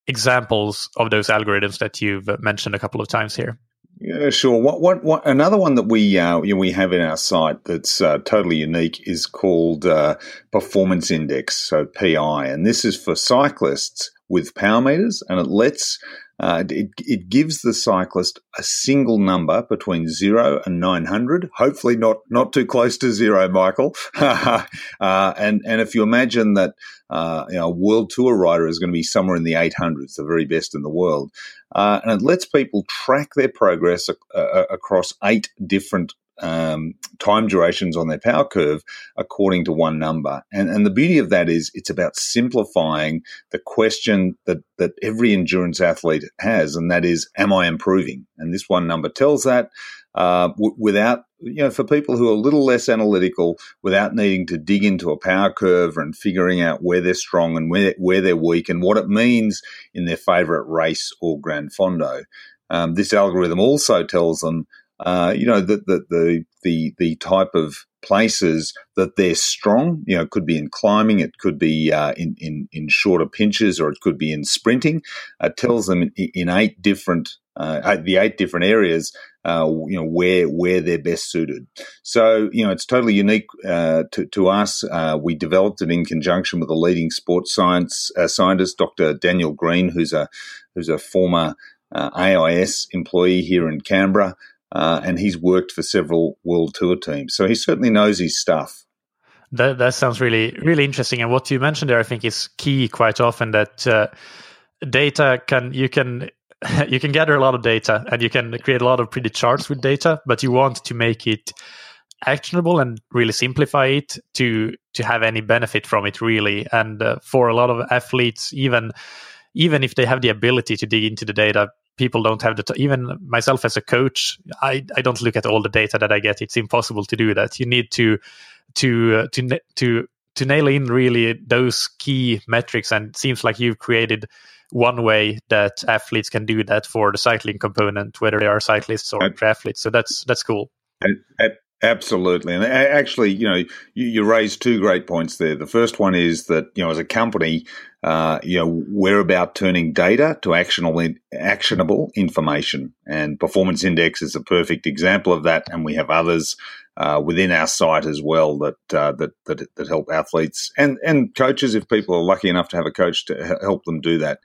examples of those algorithms that you've mentioned a couple of times here? Yeah, sure. What, what, what, another one that we uh, you know, we have in our site that's uh, totally unique is called uh, Performance Index, so P I, and this is for cyclists with power meters, and it lets uh, it, it gives the cyclist a single number between zero and nine hundred. Hopefully, not not too close to zero, Michael. uh, and and if you imagine that uh, you know, a world tour rider is going to be somewhere in the eight hundreds, the very best in the world. Uh, and it lets people track their progress ac- uh, across eight different um, time durations on their power curve according to one number. And, and the beauty of that is it's about simplifying the question that, that every endurance athlete has, and that is, am I improving? And this one number tells that uh, w- without, you know, for people who are a little less analytical, without needing to dig into a power curve and figuring out where they're strong and where, where they're weak and what it means in their favorite race or Gran Fondo. Um, this algorithm also tells them, uh, you know, that the, the, the, the type of places that they're strong, you know, it could be in climbing, it could be uh, in, in, in shorter pinches, or it could be in sprinting. It tells them in, in eight different Uh, the eight different areas, uh, you know, where where they're best suited. So, you know, it's totally unique uh, to to us. Uh, we developed it in conjunction with a leading sports science uh, scientist, Doctor Daniel Green, who's a who's a former uh, A I S employee here in Canberra, uh, and he's worked for several World Tour teams. So he certainly knows his stuff. That that sounds really really interesting. And what you mentioned there, I think, is key quite often, that uh, data can you can. You can gather a lot of data, and you can create a lot of pretty charts with data, but you want to make it actionable and really simplify it to to have any benefit from it, really. And uh, for a lot of athletes, even even if they have the ability to dig into the data, people don't have the t- even myself as a coach, I, I don't look at all the data that I get. It's impossible to do that. You need to to uh, to to to nail in really those key metrics, and it seems like you've created one way that athletes can do that for the cycling component, whether they are cyclists or triathletes. So that's that's cool. Absolutely. And actually, you know, you, you raised two great points there. The first one is that, you know, as a company, uh, you know, we're about turning data to actionable, actionable information. And Performance Index is a perfect example of that. And we have others Uh, within our site as well that, uh, that that that help athletes and, and coaches, if people are lucky enough to have a coach, to help them do that.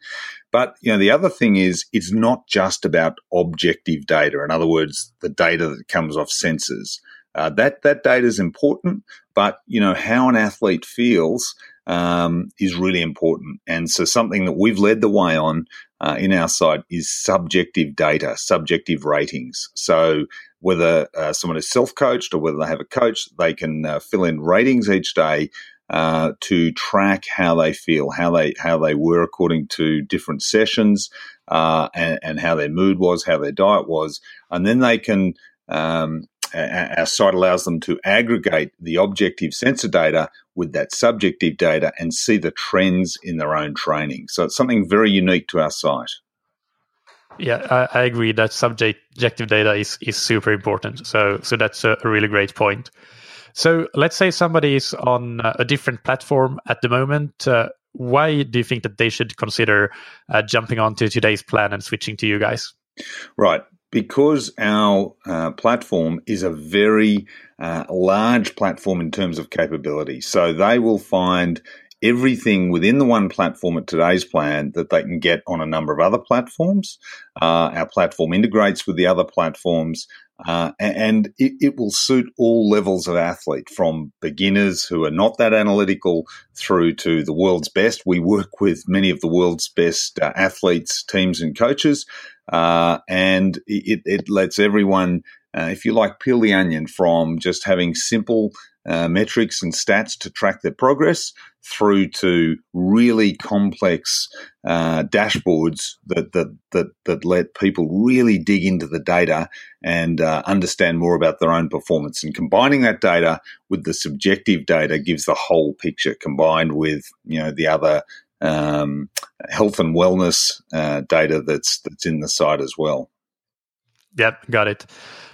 But, you know, the other thing is it's not just about objective data. In other words, the data that comes off sensors. Uh, that that data is important, but, you know, how an athlete feels um, is really important. And so something that we've led the way on uh, in our site is subjective data, subjective ratings. So whether uh, someone is self-coached or whether they have a coach, they can uh, fill in ratings each day uh, to track how they feel, how they how they were according to different sessions, uh, and, and how their mood was, how their diet was. And then they can, um, our site allows them to aggregate the objective sensor data with that subjective data and see the trends in their own training. So it's something very unique to our site. Yeah, I, I agree that subjective data is, is super important. So so that's a really great point. So let's say somebody is on a different platform at the moment. Uh, why do you think that they should consider uh, jumping onto Today's Plan and switching to you guys? Right. Because our uh, platform is a very uh, large platform in terms of capability. So they will find everything within the one platform at Today's Plan that they can get on a number of other platforms. Uh, our platform integrates with the other platforms, uh, and it, it will suit all levels of athlete, from beginners who are not that analytical through to the world's best. We work with many of the world's best uh, athletes, teams, and coaches, uh, and it, it lets everyone uh, if you like, peel the onion from just having simple uh, metrics and stats to track their progress through to really complex uh, dashboards that, that that that let people really dig into the data and uh, understand more about their own performance. And combining that data with the subjective data gives the whole picture, combined with, you know, the other um, health and wellness uh, data that's that's in the site as well. Yep, got it.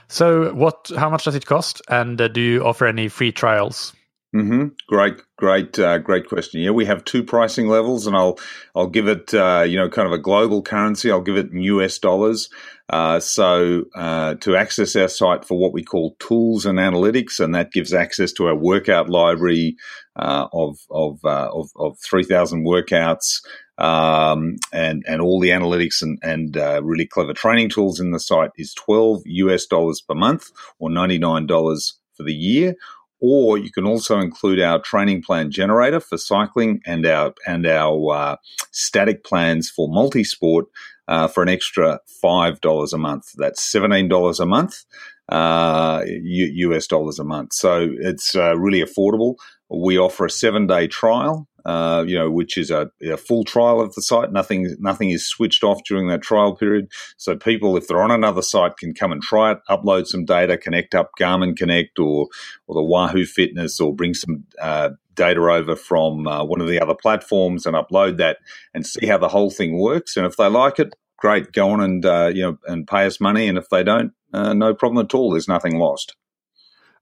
So, what? How much does it cost? And uh, do you offer any free trials? Mm-hmm. Great, great, uh, great question. Yeah, we have two pricing levels, and I'll I'll give it uh, you know kind of a global currency. I'll give it in U S dollars. Uh, so uh, to access our site for what we call tools and analytics, and that gives access to our workout library uh, of of uh, of, of three thousand workouts. Um, and, and all the analytics and, and, uh, really clever training tools in the site is twelve US dollars per month, or ninety-nine dollars for the year. Or you can also include our training plan generator for cycling and our, and our, uh, static plans for multi-sport, uh, for an extra five dollars a month. That's seventeen dollars a month, uh, U S dollars a month. So it's, uh, really affordable. We offer a seven day trial. Uh, you know, which is a, a full trial of the site. Nothing, nothing is switched off during that trial period. So people, if they're on another site, can come and try it, upload some data, connect up Garmin Connect or or the Wahoo Fitness, or bring some uh, data over from uh, one of the other platforms and upload that and see how the whole thing works. And if they like it, great, go on and uh, you know and pay us money. And if they don't, uh, no problem at all. There's nothing lost.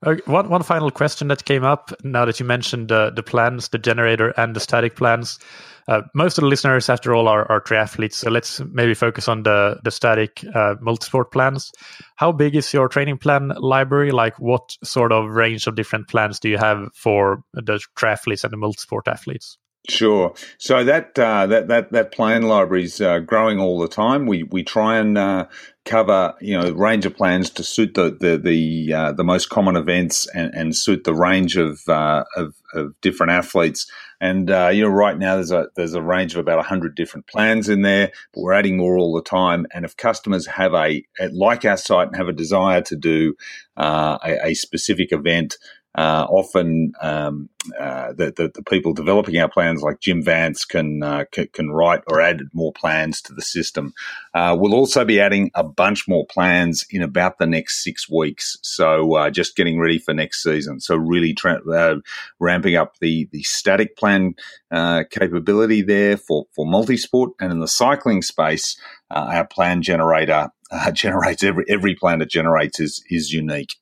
Uh, one one final question that came up now that you mentioned uh, the plans, the generator and the static plans. Uh, most of the listeners, after all, are, are triathletes, so let's maybe focus on the, the static uh, multisport plans. How big is your training plan library? Like, what sort of range of different plans do you have for the triathletes and the multisport athletes? Sure. So that uh, that that that plan library is uh, growing all the time. We we try and uh, cover you know a range of plans to suit the the the, uh, the most common events and, and suit the range of uh, of, of different athletes. And uh, you know right now there's a there's a range of about a hundred different plans in there, but we're adding more all the time. And if customers have a like our site and have a desire to do uh, a, a specific event. Uh, often, um, uh, the, the, the people developing our plans, like Jim Vance, can uh, c- can write or add more plans to the system. Uh, we'll also be adding a bunch more plans in about the next six weeks. So, uh, just getting ready for next season. So, really tra- uh, ramping up the the static plan uh, capability there for for multisport, and in the cycling space, uh, our plan generator uh, generates every every plan it generates is is unique.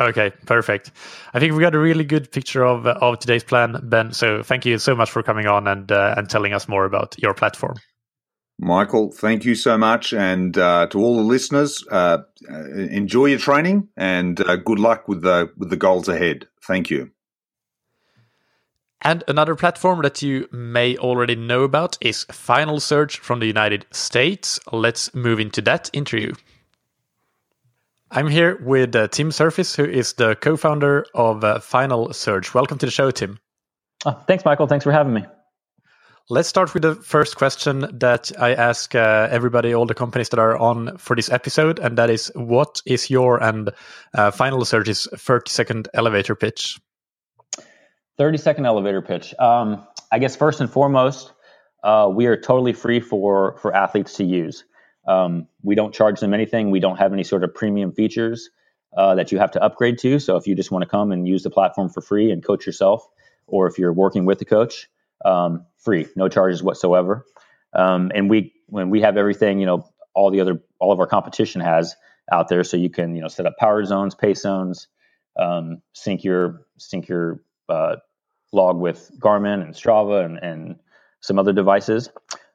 Okay, perfect. I think we got a really good picture of of today's plan, Ben. So thank you so much for coming on and uh, and telling us more about your platform. Michael, thank you so much, and uh, to all the listeners, uh, enjoy your training and uh, good luck with the with the goals ahead. Thank you. And another platform that you may already know about is Final Surge from the United States. Let's move into that interview. I'm here with uh, Tim Surface, who is the co-founder of uh, Final Surge. Welcome to the show, Tim. Oh, thanks, Michael. Thanks for having me. Let's start with the first question that I ask uh, everybody, all the companies that are on for this episode, and that is, what is your and uh, Final Surge's thirty-second elevator pitch? thirty-second elevator pitch. Um, I guess first and foremost, uh, we are totally free for, for athletes to use. Um, we don't charge them anything. We don't have any sort of premium features uh, that you have to upgrade to. So if you just want to come and use the platform for free and coach yourself, or if you're working with a coach, um, free, no charges whatsoever. Um, and we, when we have everything, you know, all the other, all of our competition has out there. So you can, you know, set up power zones, pace zones, um, sync your, sync your uh, log with Garmin and Strava and, and some other devices.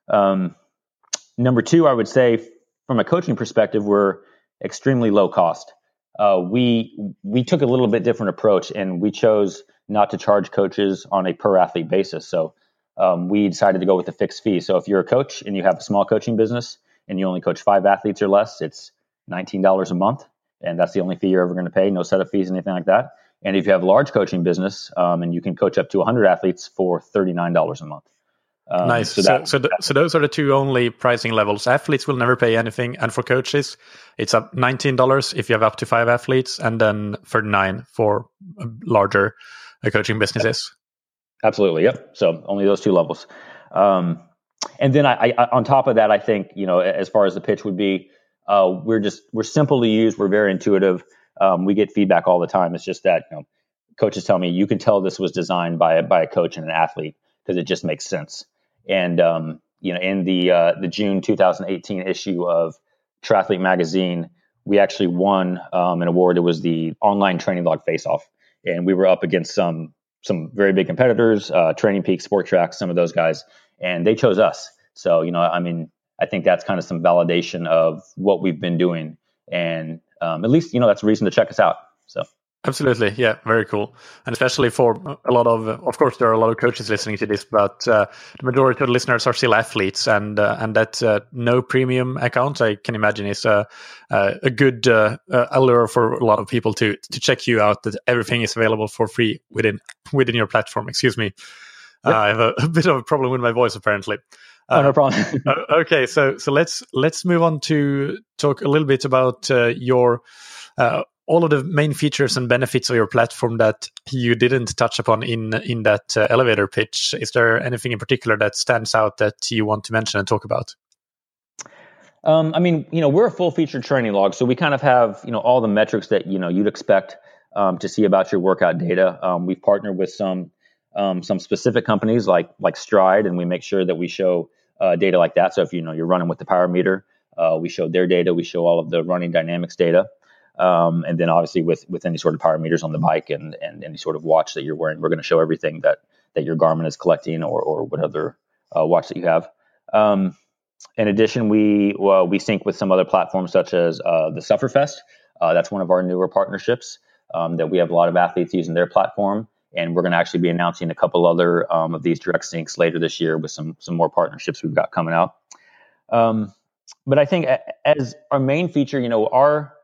Um, Number two, I would say, from a coaching perspective, we're extremely low cost. Uh, we we took a little bit different approach, and we chose not to charge coaches on a per athlete basis. So um, we decided to go with a fixed fee. So if you're a coach and you have a small coaching business and you only coach five athletes or less, it's nineteen dollars a month, and that's the only fee you're ever going to pay. No setup fees, anything like that. And if you have a large coaching business um, and you can coach up to one hundred athletes for thirty-nine dollars a month. Um, nice. So, that, so, so, th- so those are the two only pricing levels. Athletes will never pay anything. And for coaches, it's up nineteen dollars if you have up to five athletes, and then thirty-nine dollars for larger uh, coaching businesses. Absolutely. Yep. So only those two levels. Um, and then I, I, on top of that, I think, you know, as far as the pitch would be, uh, we're just, we're simple to use. We're very intuitive. Um, we get feedback all the time. It's just that, you know, coaches tell me, you can tell this was designed by, by a coach and an athlete because it just makes sense. And, um, you know, in the, uh, the June two thousand eighteen issue of Triathlete Magazine, we actually won um, an award. It was the online training log face-off. And we were up against some, some very big competitors, uh, Training Peaks, Sports Track, some of those guys, and they chose us. So, you know, I mean, I think that's kind of some validation of what we've been doing. And um, at least, you know, that's a reason to check us out. So. Absolutely. Yeah. Very cool. And especially for a lot of, of course, there are a lot of coaches listening to this, but uh, the majority of the listeners are still athletes, and uh, and that uh, no premium account, I can imagine, is a, a good uh, allure for a lot of people to to check you out, that everything is available for free within within your platform. Excuse me. Uh, yep. I have a, a bit of a problem with my voice, apparently. Uh, oh, no problem. okay. So, so let's, let's move on to talk a little bit about uh, your... Uh, all of the main features and benefits of your platform that you didn't touch upon in in that uh, elevator pitch. Is there anything in particular that stands out that you want to mention and talk about? Um, I mean, you know, we're a full-featured training log, so we kind of have, you know, all the metrics that, you know, you'd expect um, to see about your workout data. Um, we've partnered with some um, some specific companies like like Stryd, and we make sure that we show uh, data like that. So if, you know, you're running with the power meter, uh, we show their data. We show all of the running dynamics data. Um, and then obviously with, with any sort of power meters on the bike and, and any sort of watch that you're wearing, we're going to show everything that, that your Garmin is collecting or, or what other uh, watch that you have. Um, in addition, we, uh, we sync with some other platforms such as uh, the Sufferfest. Uh, that's one of our newer partnerships um, that we have a lot of athletes using their platform. And we're going to actually be announcing a couple other um, of these direct syncs later this year with some, some more partnerships we've got coming out. Um, but I think as our main feature, you know, our,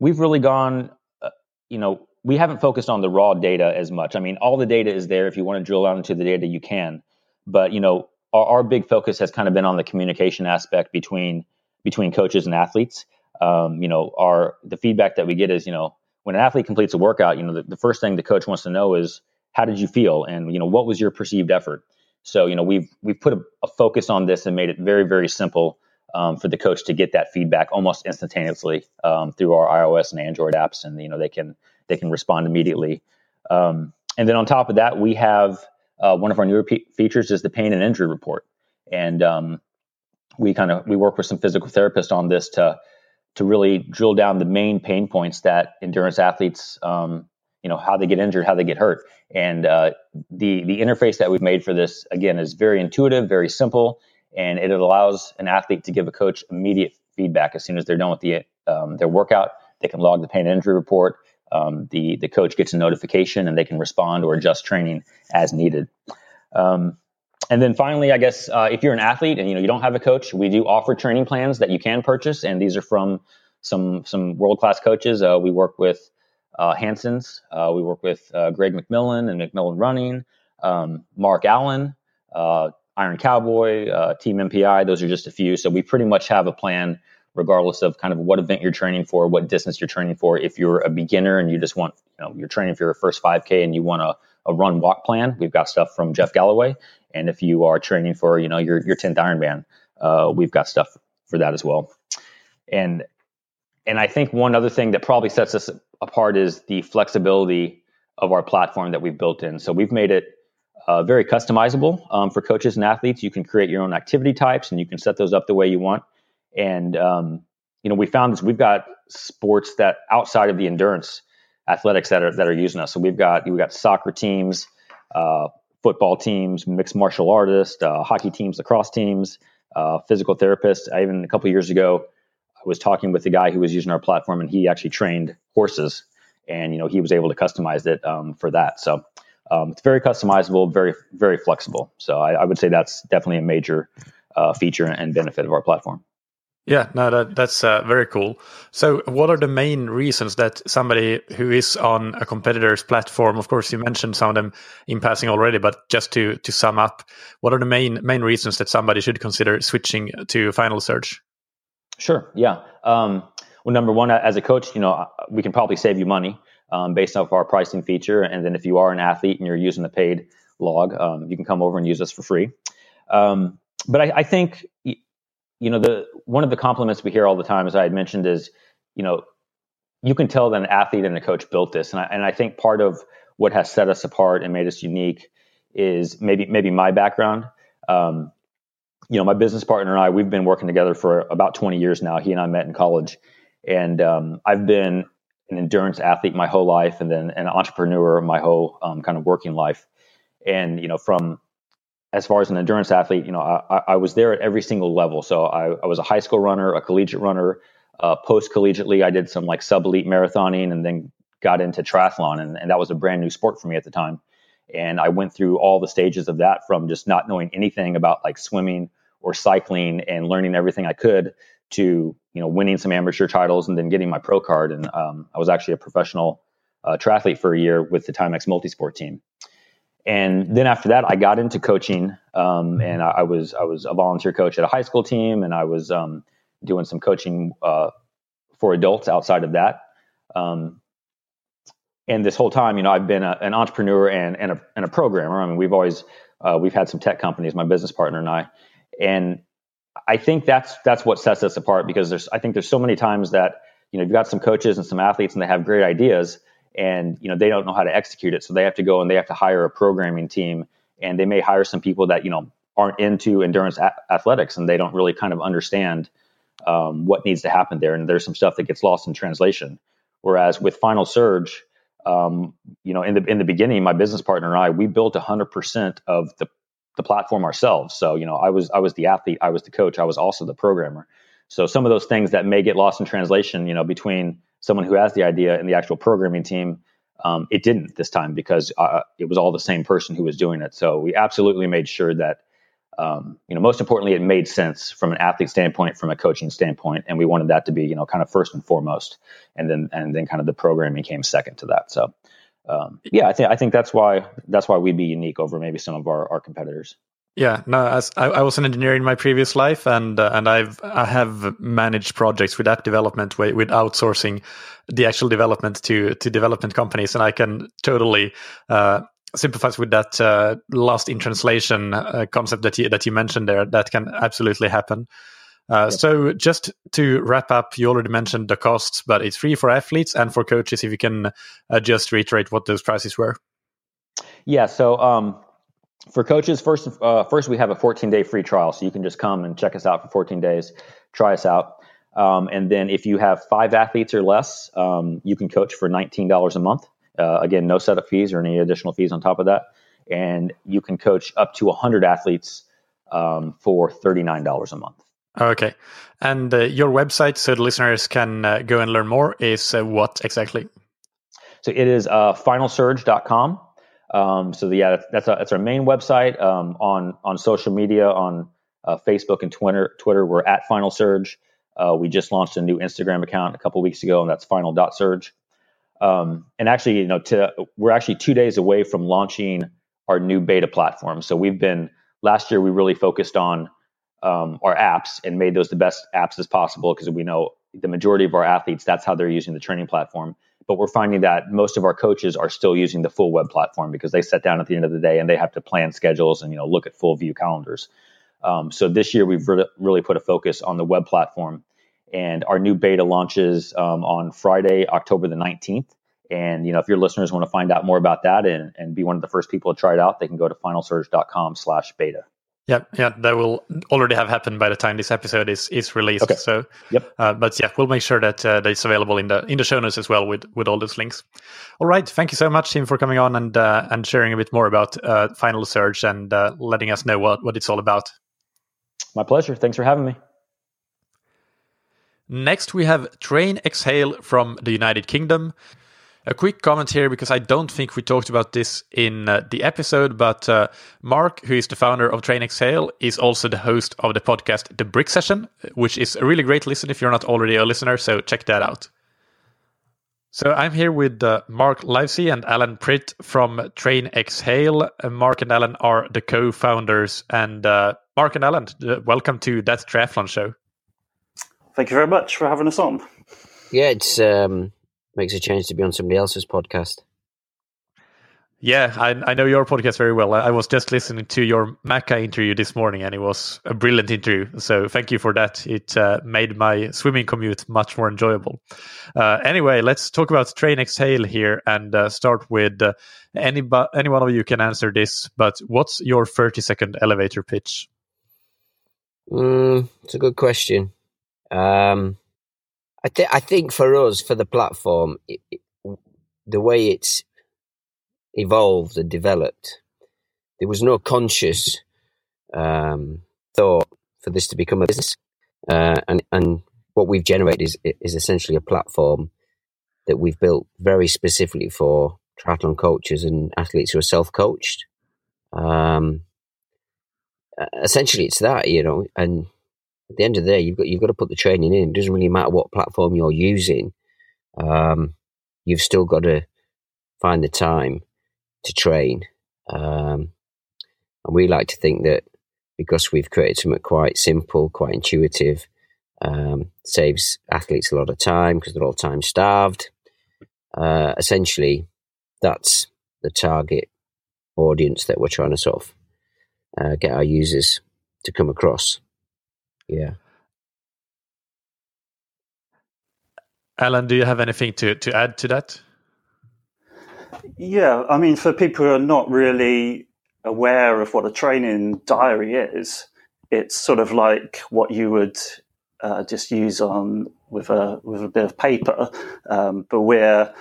We've really gone, uh, you know, we haven't focused on the raw data as much. I mean, all the data is there. If you want to drill down into the data, you can. But, you know, our, our big focus has kind of been on the communication aspect between between coaches and athletes. Um, you know, our the feedback that we get is, you know, when an athlete completes a workout, you know, the, the first thing the coach wants to know is, how did you feel? And, you know, what was your perceived effort? So, you know, we've we've put a, a focus on this and made it very, very simple Um, for the coach to get that feedback almost instantaneously um, through our iOS and Android apps, and you know they can they can respond immediately. Um, and then on top of that, we have uh, one of our newer pe- features is the pain and injury report, and um, we kind of we work with some physical therapists on this to to really drill down the main pain points that endurance athletes, um, you know, how they get injured, how they get hurt, and uh, the the interface that we've made for this again is very intuitive, very simple. And it allows an athlete to give a coach immediate feedback as soon as they're done with the um, their workout. They can log the pain and injury report. Um, the the coach gets a notification, and they can respond or adjust training as needed. Um, and then finally, I guess uh, if you're an athlete and you know you don't have a coach, we do offer training plans that you can purchase, and these are from some some world class coaches. Uh, we work with uh, Hanson's, uh, we work with uh, Greg McMillan and McMillan Running, um, Mark Allen. Uh, Iron Cowboy, uh, Team M P I, those are just a few. So we pretty much have a plan regardless of kind of what event you're training for, what distance you're training for. If you're a beginner and you just want, you know, you're training for your first five K and you want a, a run walk plan, we've got stuff from Jeff Galloway. And if you are training for, you know, your, your tenth Ironman, uh, we've got stuff for that as well. And, and I think one other thing that probably sets us apart is the flexibility of our platform that we've built in. So we've made it Uh, very customizable um, for coaches and athletes. You can create your own activity types, and you can set those up the way you want. And, um, you know, we found this, we've got sports that outside of the endurance athletics that are, that are using us. So we've got, we've got soccer teams, uh, football teams, mixed martial artists, uh, hockey teams, lacrosse teams, uh, physical therapists. I even a couple of years ago, I was talking with a guy who was using our platform, and he actually trained horses, and, you know, he was able to customize it um, for that. So, Um, it's very customizable, very, very flexible. So I, I would say that's definitely a major uh, feature and benefit of our platform. Yeah, no, that, that's uh, very cool. So what are the main reasons that somebody who is on a competitor's platform, of course, you mentioned some of them in passing already, but just to, to sum up, what are the main main reasons that somebody should consider switching to Final Surge? Sure, yeah. Um, well, number one, as a coach, you know, we can probably save you money um, based off our pricing feature. And then if you are an athlete and you're using the paid log, um, you can come over and use us for free. Um, but I, I think... You know, the one of the compliments we hear all the time, as I had mentioned, is, you know, you can tell that an athlete and a coach built this. And I, and I think part of what has set us apart and made us unique is maybe maybe my background. Um, you know, my business partner and I, we've been working together for about twenty years now. He and I met in college. And um, I've been an endurance athlete my whole life and then an entrepreneur my whole um, kind of working life. And, you know, from... as far as an endurance athlete, you know, I, I was there at every single level. So I, I was a high school runner, a collegiate runner, uh, post-collegiately. I did some like sub-elite marathoning and then got into triathlon. And, and that was a brand new sport for me at the time. And I went through all the stages of that from just not knowing anything about like swimming or cycling and learning everything I could to, you know, winning some amateur titles and then getting my pro card. And um, I was actually a professional uh, triathlete for a year with the Timex multisport team. And then after that, I got into coaching, um, and I, I was I was a volunteer coach at a high school team, and I was um, doing some coaching uh, for adults outside of that. Um, and this whole time, you know, I've been a, an entrepreneur and and a, and a programmer. I mean, we've always uh, we've had some tech companies, my business partner and I, and I think that's that's what sets us apart because there's I think there's so many times that you know you've got some coaches and some athletes, and they have great ideas. And, you know, they don't know how to execute it. So they have to go and they have to hire a programming team. And they may hire some people that, you know, aren't into endurance a- athletics and they don't really kind of understand um, what needs to happen there. And there's some stuff that gets lost in translation. Whereas with Final Surge, um, you know, in the in the beginning, my business partner and I, we built one hundred percent of the, the platform ourselves. So, you know, I was I was the athlete. I was the coach. I was also the programmer. So some of those things that may get lost in translation, you know, between someone who has the idea and the actual programming team, um, it didn't this time because uh, it was all the same person who was doing it. So we absolutely made sure that, um, you know, most importantly, it made sense from an athlete standpoint, from a coaching standpoint. And we wanted that to be, you know, kind of first and foremost. And then and then kind of the programming came second to that. So, um, yeah, I think I think that's why that's why we'd be unique over maybe some of our, our competitors. Yeah, no, as I, I was an engineer in my previous life, and uh, and I've I have managed projects with app development, with outsourcing the actual development to to development companies, and I can totally uh, sympathize with that uh, lost in translation uh, concept that you that you mentioned there. That can absolutely happen. Uh, yep. So just to wrap up, you already mentioned the costs, but it's free for athletes and for coaches. If you can uh, just reiterate what those prices were. Yeah. So. Um... For coaches, first, uh, first we have a fourteen-day free trial, so you can just come and check us out for fourteen days, try us out, um, and then if you have five athletes or less, um, you can coach for nineteen dollars a month. Uh, again, no setup fees or any additional fees on top of that, and you can coach up to one hundred athletes um, for thirty-nine dollars a month. Okay, and uh, your website, so the listeners can uh, go and learn more, is uh, what exactly? So it is uh, final surge dot com. Um, so the, yeah, that's, that's, a, that's our main website, um, on, on social media, on, uh, Facebook and Twitter, Twitter, we're at Final Surge. Uh, we just launched a new Instagram account a couple weeks ago and that's final dot surge. Um, and actually, you know, to, we're actually two days away from launching our new beta platform. So we've been, last year we really focused on, um, our apps and made those the best apps as possible. Cause we know the majority of our athletes, that's how they're using the training platform. But we're finding that most of our coaches are still using the full web platform because they sit down at the end of the day and they have to plan schedules and, you know, look at full view calendars. Um, so this year we've re- really put a focus on the web platform, and our new beta launches um, on Friday, October the nineteenth. And, you know, if your listeners want to find out more about that and, and be one of the first people to try it out, they can go to final surge dot com slash beta. Yeah, yeah, that will already have happened by the time this episode is, is released. Okay. So, yep. uh, but yeah, we'll make sure that uh, that it's available in the in the show notes as well with, with all those links. All right, thank you so much, Tim, for coming on and uh, and sharing a bit more about uh, Final Surge and uh, letting us know what, what it's all about. My pleasure. Thanks for having me. Next, we have TrainXhale from the United Kingdom. A quick comment here, because I don't think we talked about this in uh, the episode, but uh, Mark, who is the founder of TrainXhale, is also the host of the podcast The Brick Session, which is a really great listen if you're not already a listener, so check that out. So I'm here with uh, Mark Livesey and Alan Pritt from TrainXhale. Uh, Mark and Alan are the co-founders, and uh, Mark and Alan, uh, welcome to That Triathlon Show. Thank you very much for having us on. Yeah, it's... Um... makes a change to be on somebody else's podcast. Yeah, I, I know your podcast very well. I was just listening to your Macca interview this morning, and it was a brilliant interview. So thank you for that. It uh, made my swimming commute much more enjoyable. Uh, anyway, let's talk about TrainXhale here and uh, start with uh, any, any one of you can answer this, but what's your thirty-second elevator pitch? Mm, it's a good question. Um... I, th- I think for us, for the platform, it, it, the way it's evolved and developed, there was no conscious um, thought for this to become a business. Uh, and, and what we've generated is, is essentially a platform that we've built very specifically for triathlon coaches and athletes who are self-coached. Um, essentially, it's that, you know, and... at the end of the day, you've got you've got to put the training in. It doesn't really matter what platform you're using. Um, you've still got to find the time to train. Um, and we like to think that because we've created something quite simple, quite intuitive, um, saves athletes a lot of time because they're all time starved. Uh, essentially, that's the target audience that we're trying to sort of uh, get our users to come across. Yeah. Alan, do you have anything to, to add to that? Yeah, I mean, for people who are not really aware of what a training diary is, it's sort of like what you would uh, just use on with a with a bit of paper, um, but we're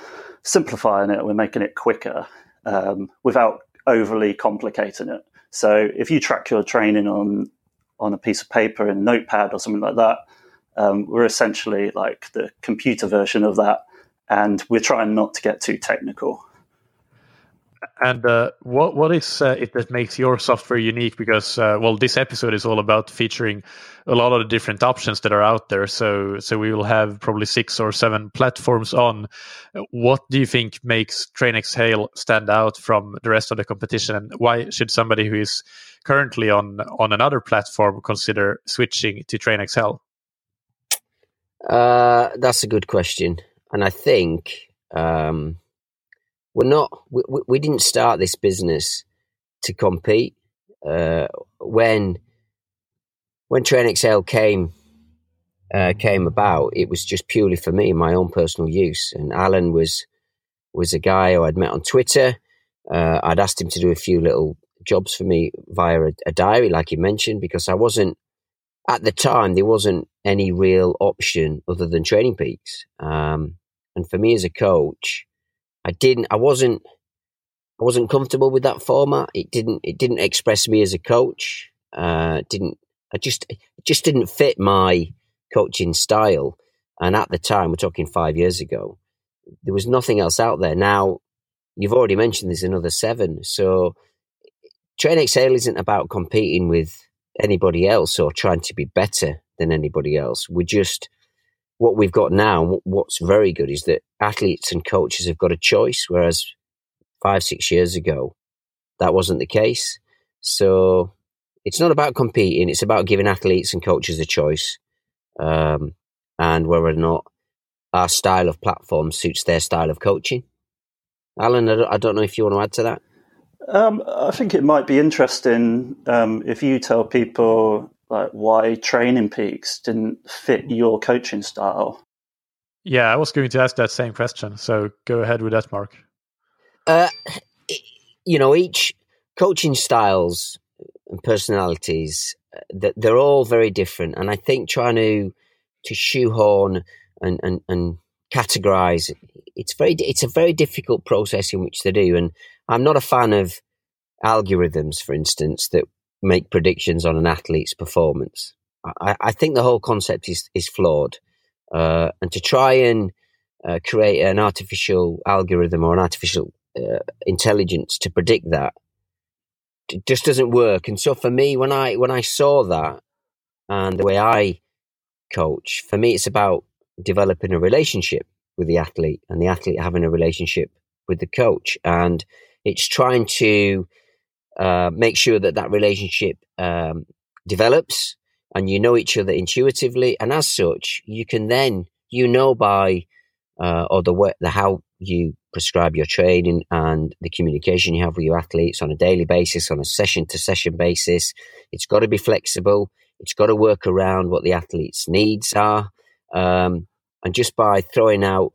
simplifying it. We're making it quicker um, without overly complicating it. So if you track your training on on a piece of paper in a notepad or something like that, um, we're essentially like the computer version of that, and we're trying not to get too technical. And uh, what what is uh, it that makes your software unique? Because uh, well, this episode is all about featuring a lot of the different options that are out there. So so we will have probably six or seven platforms on. What do you think makes TrainXhale stand out from the rest of the competition? And why should somebody who is currently on on another platform consider switching to TrainXhale? Uh, that's a good question, and I think. Um... We're not. We, we didn't start this business to compete. Uh, when when TrainXhale came uh, came about, it was just purely for me, my own personal use. And Alan was was a guy who I'd met on Twitter. Uh, I'd asked him to do a few little jobs for me via a, a diary, like you mentioned, because I wasn't at the time. There wasn't any real option other than Training Peaks. Um, and for me as a coach. I didn't. I wasn't. I wasn't comfortable with that format. It didn't. It didn't express me as a coach. Uh, didn't. I just. It just didn't fit my coaching style. And at the time, we're talking five years ago, there was nothing else out there. Now, you've already mentioned there's another seven. So, TrainXhale isn't about competing with anybody else or trying to be better than anybody else. We're just. What we've got now, what's very good, is that athletes and coaches have got a choice, whereas five, six years ago, that wasn't the case. So it's not about competing. It's about giving athletes and coaches a choice um, and whether or not our style of platform suits their style of coaching. Alan, I don't know if you want to add to that. Um, I think it might be interesting um, if you tell people... like why Training Peaks didn't fit your coaching style? Yeah, I was going to ask that same question. So go ahead with that, Mark. Uh, you know, each coaching styles and personalities, they're all very different. And I think trying to to shoehorn and and, and categorize, it's very it's a very difficult process in which to do. And I'm not a fan of algorithms, for instance, that make predictions on an athlete's performance. I, I think the whole concept is, is flawed. Uh, and to try and uh, create an artificial algorithm or an artificial uh, intelligence to predict that, it just doesn't work. And so for me, when I when I saw that, and the way I coach, for me, it's about developing a relationship with the athlete and the athlete having a relationship with the coach. And it's trying to uh, make sure that that relationship um, develops and you know each other intuitively. And as such, you can then, you know, by uh, or the, way, the how you prescribe your training and the communication you have with your athletes on a daily basis, on a session to session basis. It's got to be flexible. It's got to work around what the athlete's needs are. Um, and just by throwing out,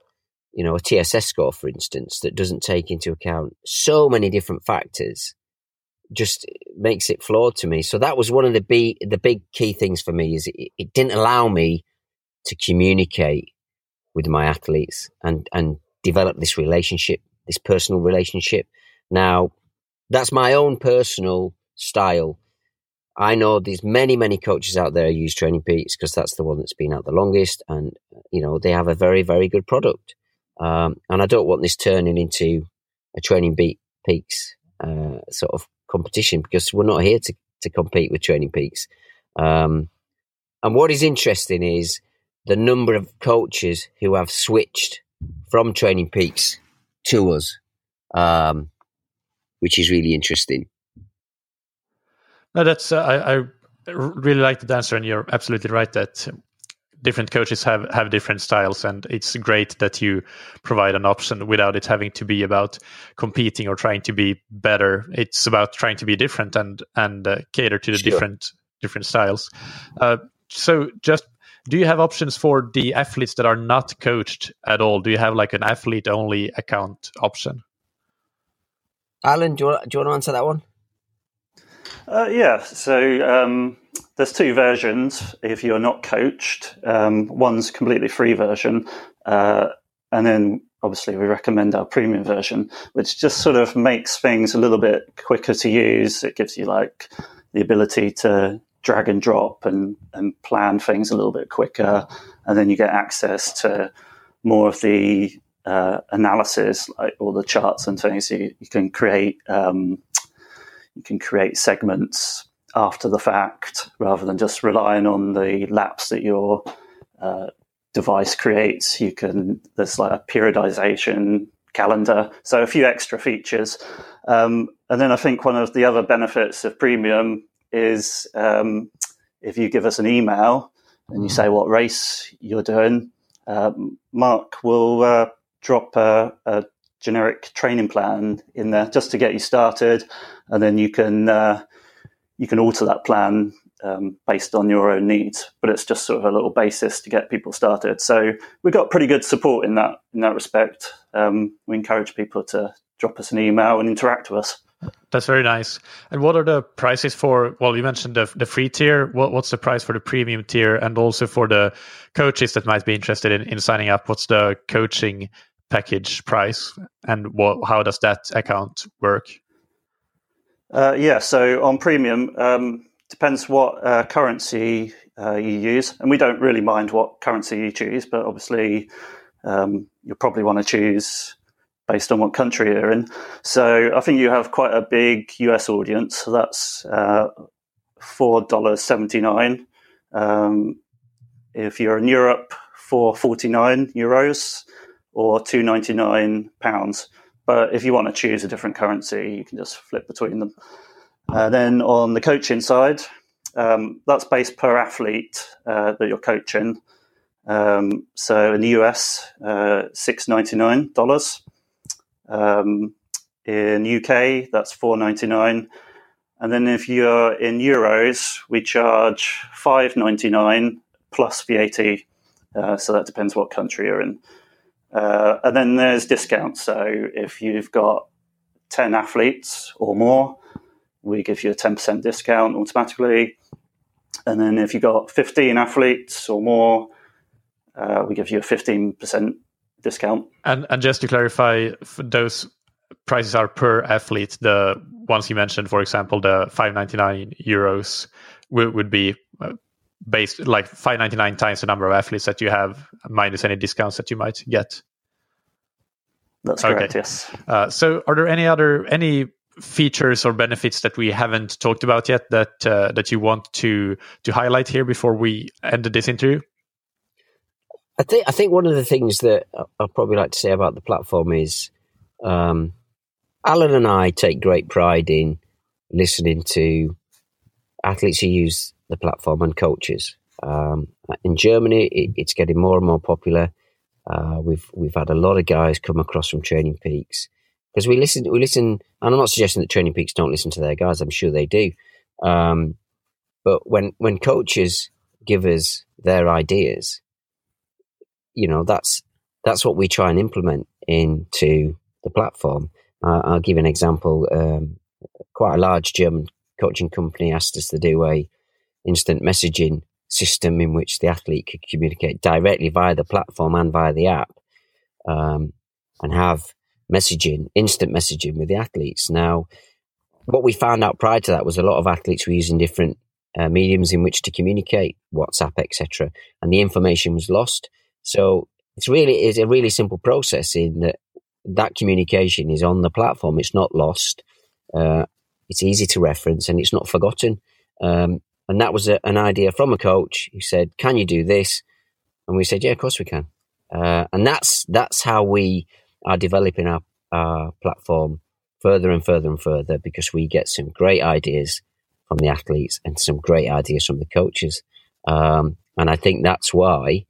you know, a T S S score, for instance, that doesn't take into account so many different factors, just makes it flawed to me. So that was one of the, be- the big key things for me, is it, it didn't allow me to communicate with my athletes and, and develop this relationship, this personal relationship. Now, that's my own personal style. I know there's many, many coaches out there who use Training Peaks because that's the one that's been out the longest, and you know they have a very, very good product. Um, and I don't want this turning into a Training Peaks uh, sort of competition, because we're not here to, to compete with Training Peaks. Um, and what is interesting is the number of coaches who have switched from Training Peaks to us, um, which is really interesting. No, that's uh, I, I really like that answer, and you're absolutely right that different coaches have, have different styles, and it's great that you provide an option without it having to be about competing or trying to be better. It's about trying to be different and and uh, cater to the sure. different different styles. Uh, so, just do you have options for the athletes that are not coached at all? Do you have like an athlete only account option? Alan, do you want, do you want to answer that one? Uh, yeah, so um, there's two versions if you're not coached. Um, one's completely free version, uh, and then obviously we recommend our premium version, which just sort of makes things a little bit quicker to use. It gives you like the ability to drag and drop and, and plan things a little bit quicker, and then you get access to more of the uh, analysis, like all the charts and things. So you, you can create... Um, You can create segments after the fact rather than just relying on the laps that your uh, device creates. You can, there's like a periodization calendar, so a few extra features. Um, and then I think one of the other benefits of premium is um, if you give us an email and you say what race you're doing, um, Mark will uh, drop a, a generic training plan in there just to get you started, and then you can uh, you can alter that plan um, based on your own needs. But it's just sort of a little basis to get people started. So we've got pretty good support in that in that respect. Um, we encourage people to drop us an email and interact with us. That's very nice. And what are the prices for? Well, you mentioned the the free tier. What what's the price for the premium tier, and also for the coaches that might be interested in, in signing up? What's the coaching package price, and what, how does that account work? Uh, yeah, so on premium, um, depends what uh, currency uh, you use, and we don't really mind what currency you choose, but obviously um, you'll probably want to choose based on what country you're in. So I think you have quite a big U S audience, so that's uh, four dollars seventy-nine. Um, if you're in Europe, four forty-nine euros. Or two ninety-nine pounds. But if you want to choose a different currency, you can just flip between them. Uh, then on the coaching side, um, that's based per athlete uh, that you're coaching. Um, so in the U S, uh, six ninety-nine dollars. Um, in the U K, that's four ninety-nine. And then if you're in euros, we charge five ninety-nine plus V A T. Uh, so that depends what country you're in. Uh, and then there's discounts. So if you've got ten athletes or more, we give you a ten percent discount automatically. And then if you've got fifteen athletes or more, uh, we give you a fifteen percent discount. And, and just to clarify, those prices are per athlete. The ones you mentioned, for example, the five ninety-nine euros would, would be... Uh, based like five ninety-nine times the number of athletes that you have minus any discounts that you might get. That's correct, okay. Yes. Uh, so are there any other any features or benefits that we haven't talked about yet that uh, that you want to to highlight here before we end this interview? I think I think one of the things that I'd probably like to say about the platform is um, Alan and I take great pride in listening to athletes who use the platform and coaches. Um, in Germany, it, it's getting more and more popular. Uh, we've we've had a lot of guys come across from Training Peaks because we listen. We listen, and I'm not suggesting that Training Peaks don't listen to their guys. I'm sure they do. Um, but when when coaches give us their ideas, you know, that's that's what we try and implement into the platform. Uh, I'll give an example. Um, quite a large German coaching company asked us to do a instant messaging system in which the athlete could communicate directly via the platform and via the app, um, and have messaging, instant messaging with the athletes. Now, what we found out prior to that was a lot of athletes were using different uh, mediums in which to communicate, WhatsApp, et cetera, and the information was lost. So it's really is a really simple process in that that communication is on the platform. It's not lost. Uh, it's easy to reference and it's not forgotten. Um, and that was a, an idea from a coach who said, "Can you do this?" And we said, "Yeah, of course we can." Uh, and that's that's how we are developing our, our platform further and further and further, because we get some great ideas from the athletes and some great ideas from the coaches. Um, and I think that's why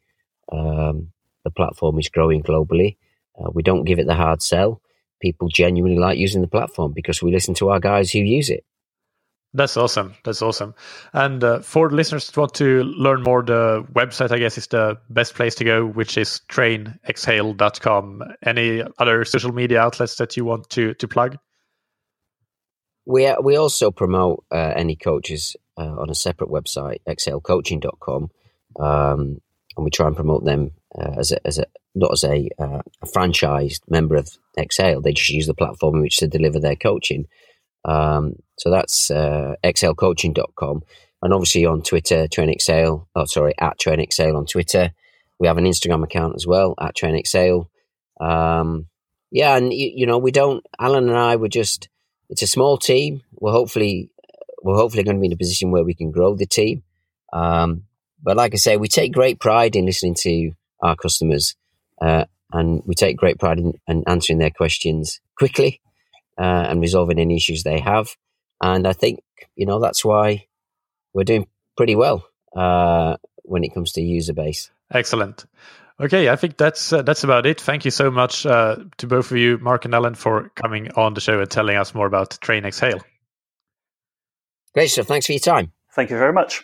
Um, the platform is growing globally. Uh, we don't give it the hard sell. People genuinely like using the platform because we listen to our guys who use it. That's awesome. That's awesome. And uh, for listeners that want to learn more, the website, I guess, is the best place to go, which is train x hale dot com. Any other social media outlets that you want to, to plug? We are, we also promote uh, any coaches uh, on a separate website, x hale coaching dot com. Um, And we try and promote them uh, as a, as a not as a, uh, a franchised member of X L. They just use the platform in which to deliver their coaching. Um, so that's uh, x hale coaching dot com. And obviously on Twitter, TrainXhale. Oh, sorry, at TrainXhale on Twitter. We have an Instagram account as well, at TrainXhale. Um, yeah, and you, you know, we don't. Alan and I were just. It's a small team. We're hopefully we're hopefully going to be in a position where we can grow the team. Um, But like I say, we take great pride in listening to our customers, uh, and we take great pride in, in answering their questions quickly uh, and resolving any issues they have. And I think, you know, that's why we're doing pretty well uh, when it comes to user base. Excellent. Okay, I think that's uh, that's about it. Thank you so much uh, to both of you, Mark and Alan, for coming on the show and telling us more about TrainXhale. Great stuff. Thanks for your time. Thank you very much.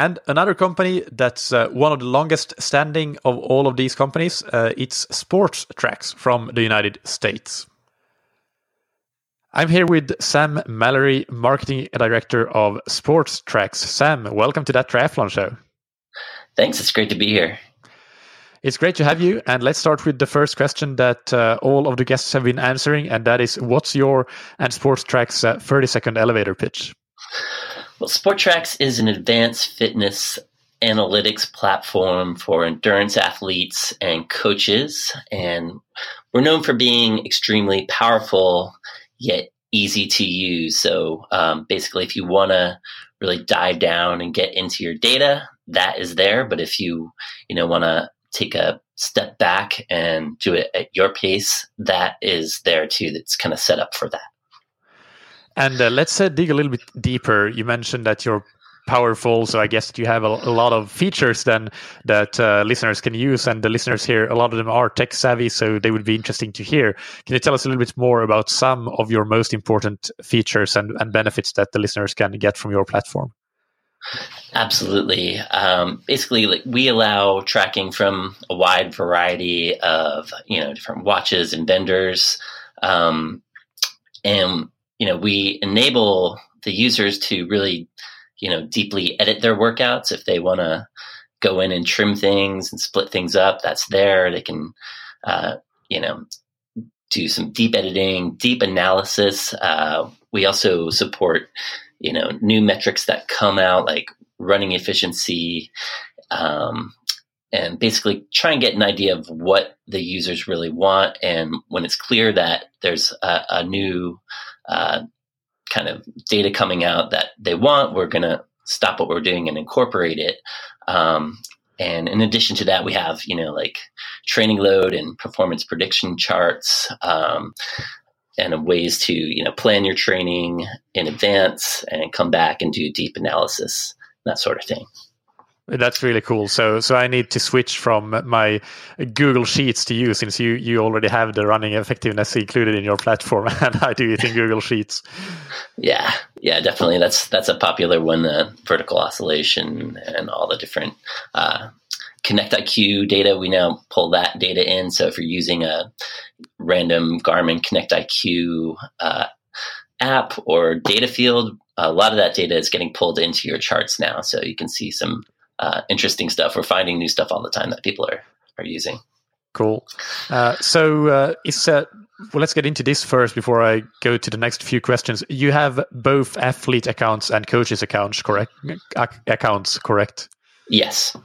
And another company that's uh, one of the longest standing of all of these companies, uh, it's Sports Track from the United States. I'm here with Sam Mallory, Marketing Director of Sports Track. Sam, welcome to That Triathlon Show. Thanks, it's great to be here. It's great to have you. And let's start with the first question that uh, all of the guests have been answering, and that is, what's your and Sports Track's uh, thirty-second elevator pitch? Well, SportTrack is an advanced fitness analytics platform for endurance athletes and coaches, and we're known for being extremely powerful yet easy to use. So um, basically, if you want to really dive down and get into your data, that is there. But if you, you know, want to take a step back and do it at your pace, that is there too. That's kind of set up for that. And uh, let's uh, dig a little bit deeper. You mentioned that you're powerful, so I guess that you have a, a lot of features then that uh, listeners can use. And the listeners here, a lot of them are tech savvy, so they would be interesting to hear. Can you tell us a little bit more about some of your most important features and, and benefits that the listeners can get from your platform? Absolutely. Um, basically, like, we allow tracking from a wide variety of, you know, different watches and vendors, um, and you know, we enable the users to really, you know, deeply edit their workouts. If they want to go in and trim things and split things up, that's there. They can, uh, you know, do some deep editing, deep analysis. Uh, we also support, you know, new metrics that come out, like running efficiency, um, and basically try and get an idea of what the users really want. And when it's clear that there's a, a new uh, kind of data coming out that they want, we're going to stop what we're doing and incorporate it. Um, and in addition to that, we have, you know, like training load and performance prediction charts, um, and ways to, you know, plan your training in advance and come back and do deep analysis, that sort of thing. That's really cool. So, so I need to switch from my Google Sheets to you, since you, you already have the running effectiveness included in your platform, and I do it in Google Sheets. Yeah, yeah, definitely. That's that's a popular one. The vertical oscillation and all the different uh, Connect I Q data. We now pull that data in. So if you're using a random Garmin Connect I Q uh, app or data field, a lot of that data is getting pulled into your charts now, so you can see some Uh, interesting stuff. We're finding new stuff all the time that people are, are using. Cool. Uh, so uh, it's uh, well, let's get into this first before I go to the next few questions. You have both athlete accounts and coaches accounts, correct? Ac- accounts, correct? Yes.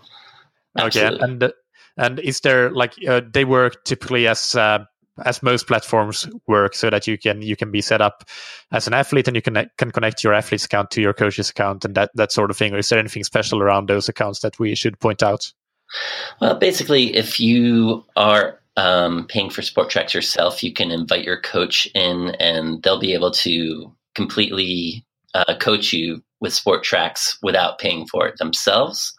Absolutely. Okay. And and is there like uh, they work typically as uh, as most platforms work, so that you can you can be set up as an athlete and you can can connect your athlete's account to your coach's account and that, that sort of thing? Or is there anything special around those accounts that we should point out? Well, basically, if you are um, paying for Sports Track yourself, you can invite your coach in and they'll be able to completely uh, coach you with Sports Tracks without paying for it themselves.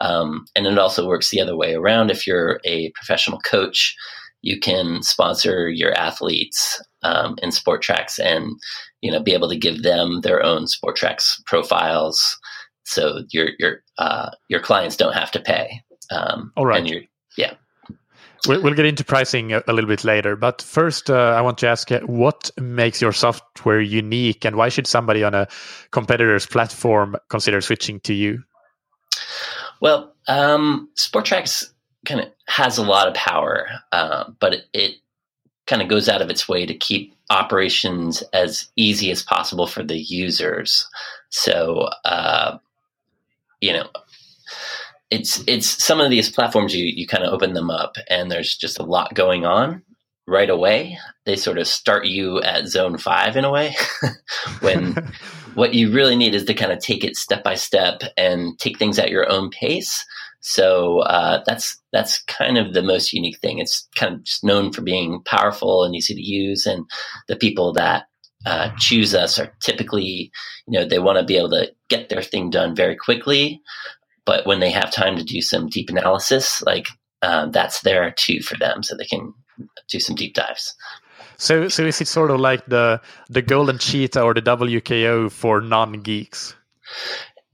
Um, and it also works the other way around. If you're a professional coach, you can sponsor your athletes um, in Sports Tracks and, you know, be able to give them their own Sports Tracks profiles, so your your uh, your clients don't have to pay. Um, All right. And you're, yeah. We'll, we'll get into pricing a, a little bit later, but first, uh, I want to ask, what makes your software unique, and why should somebody on a competitor's platform consider switching to you? Well, um, Sports Tracks kind of has a lot of power, uh, but it, it kind of goes out of its way to keep operations as easy as possible for the users. So, uh, you know, it's it's some of these platforms, you, you kind of open them up and there's just a lot going on right away. They sort of start you at zone five in a way, when what you really need is to kind of take it step by step and take things at your own pace. So uh, that's that's kind of the most unique thing. It's kind of just known for being powerful and easy to use, and the people that uh, choose us are typically, you know, they want to be able to get their thing done very quickly, but when they have time to do some deep analysis, like uh, that's there too for them, so they can do some deep dives. So, so is it sort of like the the Golden Cheetah or the W K O for non-geeks?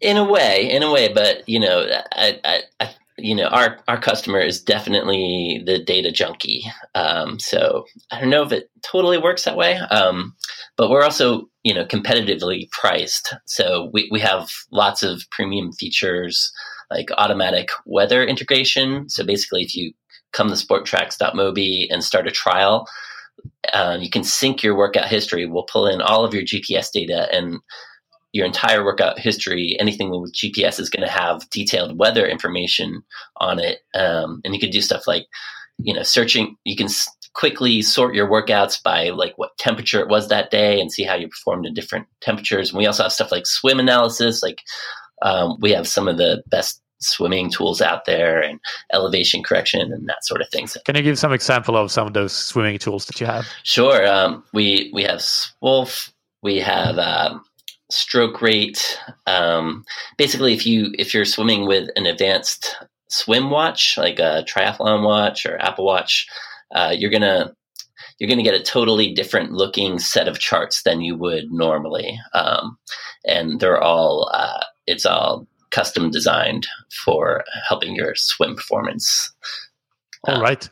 In a way, in a way, but you know, I, I, I, you know, our our customer is definitely the data junkie. Um, so I don't know if it totally works that way, um, but we're also, you know, competitively priced. So we, we have lots of premium features like automatic weather integration. So basically, if you come to sporttracks dot mobi and start a trial, um, you can sync your workout history. We'll pull in all of your G P S data and your entire workout history. Anything with G P S is going to have detailed weather information on it. Um, and you can do stuff like, you know, searching, you can s- quickly sort your workouts by like what temperature it was that day and see how you performed in different temperatures. And we also have stuff like swim analysis. Like um, we have some of the best swimming tools out there, and elevation correction and that sort of thing. So, can you give some example of some of those swimming tools that you have? Sure. Um, we, we have Swolf, we have, um, stroke rate. Um, basically, if you if you're swimming with an advanced swim watch, like a triathlon watch or Apple Watch, uh, you're gonna you're gonna get a totally different looking set of charts than you would normally, um, and they're all uh, it's all custom designed for helping your swim performance. All um, right.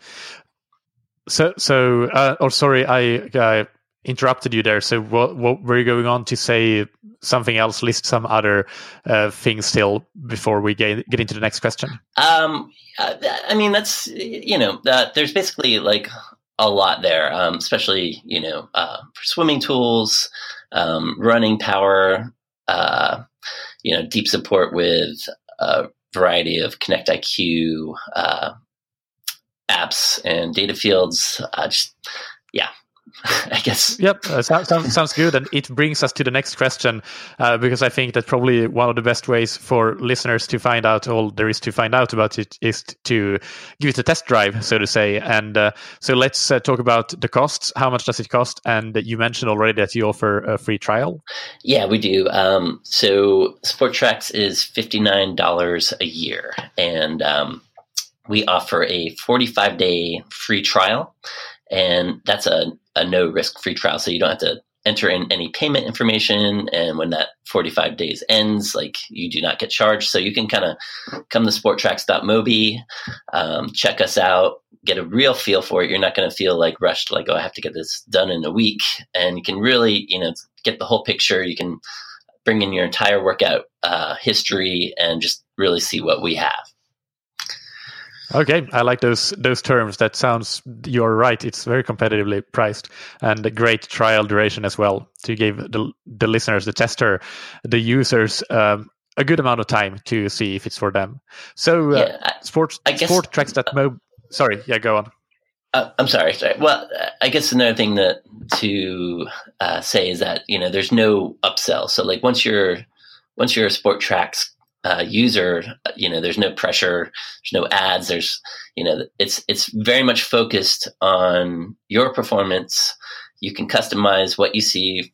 So so uh, oh sorry I. I interrupted you there. So what, what were you going on to say something else, list some other uh, things still before we get, get into the next question? Um, I mean, that's, you know, uh, there's basically like a lot there, um, especially, you know, uh, for swimming tools, um, running power, uh, you know, deep support with uh, variety of Connect I Q uh, apps and data fields. Uh, just, yeah, I guess. Yep, uh, sounds, sounds good. And it brings us to the next question, uh, because I think that probably one of the best ways for listeners to find out all there is to find out about it is to give it a test drive, so to say. And uh, so let's uh, talk about the costs. How much does it cost? And you mentioned already that you offer a free trial. Yeah, we do. Um, so Sports Track is fifty-nine dollars a year. And um, we offer a forty-five day free trial. And that's a a no-risk free trial, so you don't have to enter in any payment information. And when that forty-five days ends, like, you do not get charged. So you can kind of come to sporttracks dot mobi, um, check us out, get a real feel for it. You're not going to feel like rushed, like, oh, I have to get this done in a week. And you can really, you know, get the whole picture. You can bring in your entire workout uh, history and just really see what we have. Okay, I like those those terms. That sounds, you're right. It's very competitively priced and a great trial duration as well to give the the listeners, the tester, the users um, a good amount of time to see if it's for them. So, yeah, uh, sports I guess, sport tracks that mob. Sorry, yeah, go on. Uh, I'm sorry, sorry. Well, I guess another thing that to uh, say is that, you know, there's no upsell. So, like, once you're once you're a Sports Track Uh, user, you know, there's no pressure, there's no ads, there's, you know, it's it's very much focused on your performance. You can customize what you see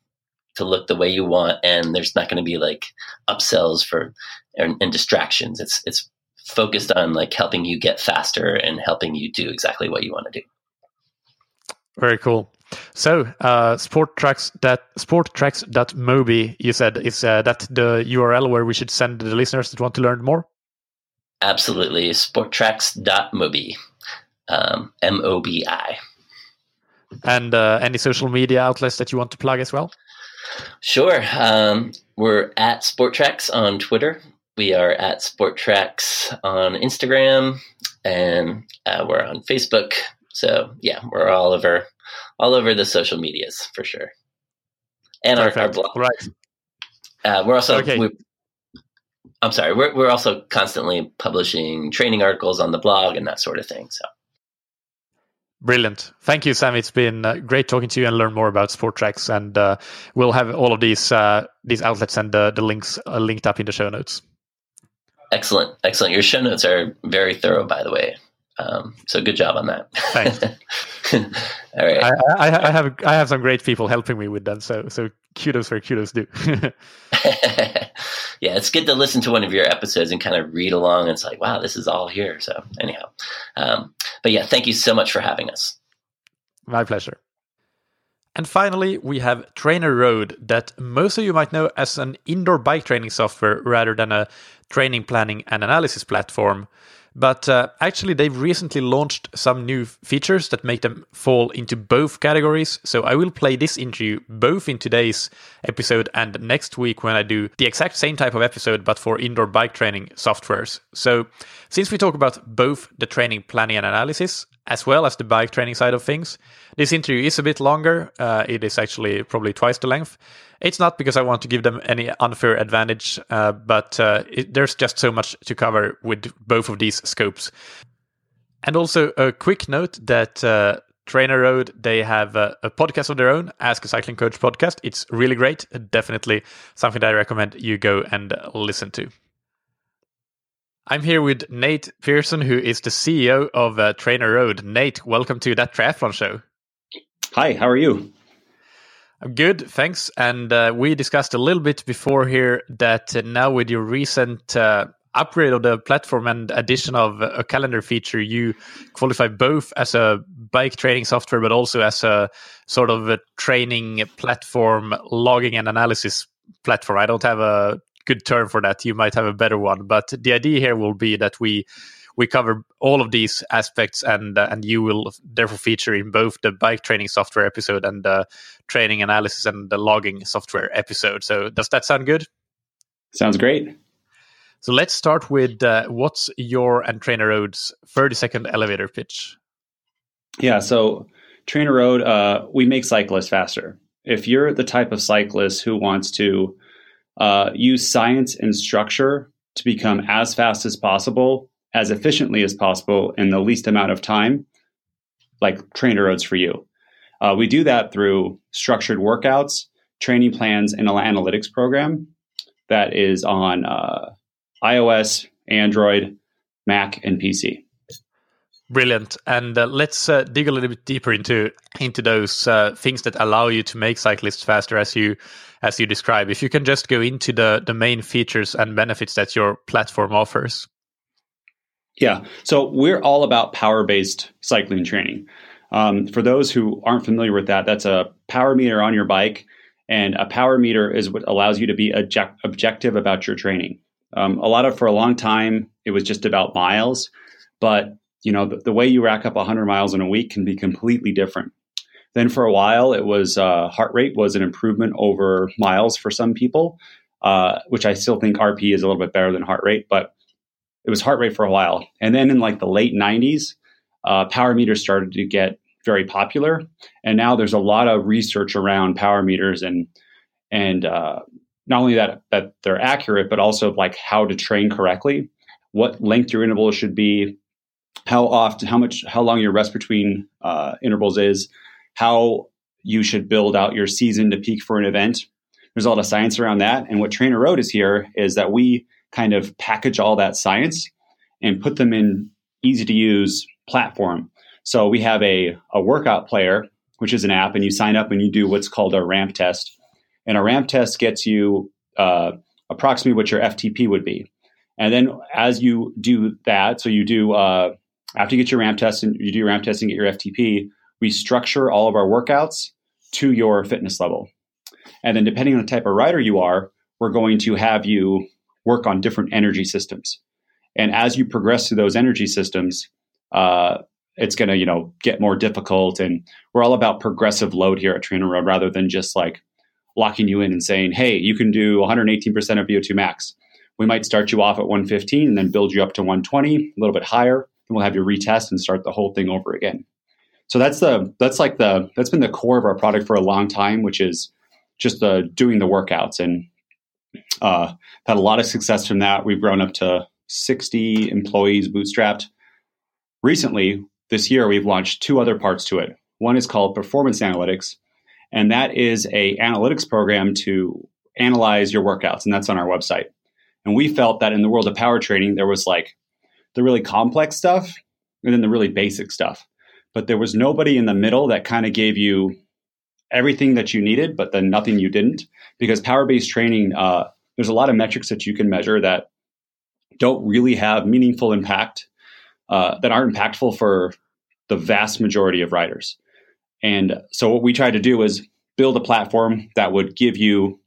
to look the way you want, and there's not going to be like upsells for and, and distractions. It's it's focused on like helping you get faster and helping you do exactly what you want to do. Very cool. So, uh, sport tracks that sporttracks dot mobi, you said, is uh, that the U R L where we should send the listeners that want to learn more? Absolutely, sporttracks dot mobi, um, M O B I. And uh, any social media outlets that you want to plug as well? Sure. Um, we're at SportTracks on Twitter. We are at SportTracks on Instagram, and uh, we're on Facebook. So, yeah, we're all over. All over the social medias, for sure. And our, our blog. Right. Uh, we're also, okay. we, I'm sorry, we're we're also constantly publishing training articles on the blog and that sort of thing. So, brilliant. Thank you, Sam. It's been uh, great talking to you and learn more about Sports Track. And uh, we'll have all of these uh, these outlets and uh, the links uh, linked up in the show notes. Excellent. Excellent. Your show notes are very thorough, by the way. Um, so good job on that. Thanks. All right. I, I, I have I have some great people helping me with them. So so kudos for kudos due. Yeah, it's good to listen to one of your episodes and kind of read along. It's like, wow, this is all here. So anyhow, um, but yeah, thank you so much for having us. My pleasure. And finally, we have Trainer Road, that most of you might know as an indoor bike training software rather than a training planning and analysis platform. But uh, actually, they've recently launched some new features that make them fall into both categories. So I will play this interview both in today's episode and next week when I do the exact same type of episode, but for indoor bike training softwares. So since we talk about both the training planning and analysis, as well as the bike training side of things, this interview is a bit longer. Uh, it is actually probably twice the length. It's not because I want to give them any unfair advantage, uh, but uh, it, there's just so much to cover with both of these scopes. And also a quick note that uh, Trainer Road, they have a, a podcast of their own, Ask a Cycling Coach podcast. It's really great. Definitely something that I recommend you go and listen to. I'm here with Nate Pearson, who is the C E O of uh, Trainer Road. Nate, welcome to That Triathlon Show. Hi, how are you? I'm good, thanks. And uh, we discussed a little bit before here that uh, now with your recent uh, upgrade of the platform and addition of a calendar feature, you qualify both as a bike training software, but also as a sort of a training platform, logging and analysis platform. I don't have a good term for that. You might have a better one. But the idea here will be that we we cover all of these aspects, and uh, and you will therefore feature in both the bike training software episode and the uh, training analysis and the logging software episode. So does that sound good? Sounds great. So let's start with uh, what's your and Trainer Road's thirty second elevator pitch? Yeah, so Trainer Road, uh, we make cyclists faster. If you're the type of cyclist who wants to uh, use science and structure to become as fast as possible, as efficiently as possible, in the least amount of time, like Trainer Road's for you. Uh, we do that through structured workouts, training plans, and an analytics program that is on uh, iOS, Android, Mac, and P C. Brilliant. And uh, let's uh, dig a little bit deeper into into those uh, things that allow you to make cyclists faster, as you as you describe. If you can just go into the, the main features and benefits that your platform offers. Yeah. So we're all about power-based cycling training. Um, for those who aren't familiar with that, that's a power meter on your bike. And a power meter is what allows you to be object- objective about your training. Um, a lot of, for a long time, it was just about miles. But, you know, the, the way you rack up one hundred miles in a week can be completely different. Then for a while, it was uh, heart rate was an improvement over miles for some people, uh, which I still think R P is a little bit better than heart rate. But it was heart rate for a while. And then in like the late nineties, uh, power meters started to get very popular. And now there's a lot of research around power meters, and and uh, not only that, that they're accurate, but also like how to train correctly, what length your interval should be, how often, how much, how long your rest between uh, intervals is, how you should build out your season to peak for an event. There's a lot of science around that. And what Trainer Road is here is that we kind of package all that science and put them in easy to use platform. So we have a, a workout player, which is an app, and you sign up and you do what's called a ramp test. And a ramp test gets you uh, approximately what your F T P would be. And then as you do that, so you do, uh, after you get your ramp test and you do your ramp test and get your F T P, we structure all of our workouts to your fitness level. And then depending on the type of rider you are, we're going to have you work on different energy systems. And as you progress through those energy systems, uh, it's going to, you know, get more difficult. And we're all about progressive load here at Trainer Road, rather than just like locking you in and saying, hey, you can do one hundred eighteen percent of V O two max. We might start you off at one fifteen and then build you up to one twenty, a little bit higher, and we'll have you retest and start the whole thing over again. So that's the, that's like the, that's been the core of our product for a long time, which is just the doing the workouts. And uh, had a lot of success from that. We've grown up to sixty employees bootstrapped. Recently, this year, we've launched two other parts to it. One is called Performance Analytics, and that is a analytics program to analyze your workouts, and that's on our website. And we felt that in the world of power training, there was like the really complex stuff and then the really basic stuff. But there was nobody in the middle that kind of gave you everything that you needed, but then nothing you didn't. Because power-based training, uh, there's a lot of metrics that you can measure that don't really have meaningful impact. Uh, that aren't impactful for the vast majority of riders. And so what we tried to do is build a platform that would give you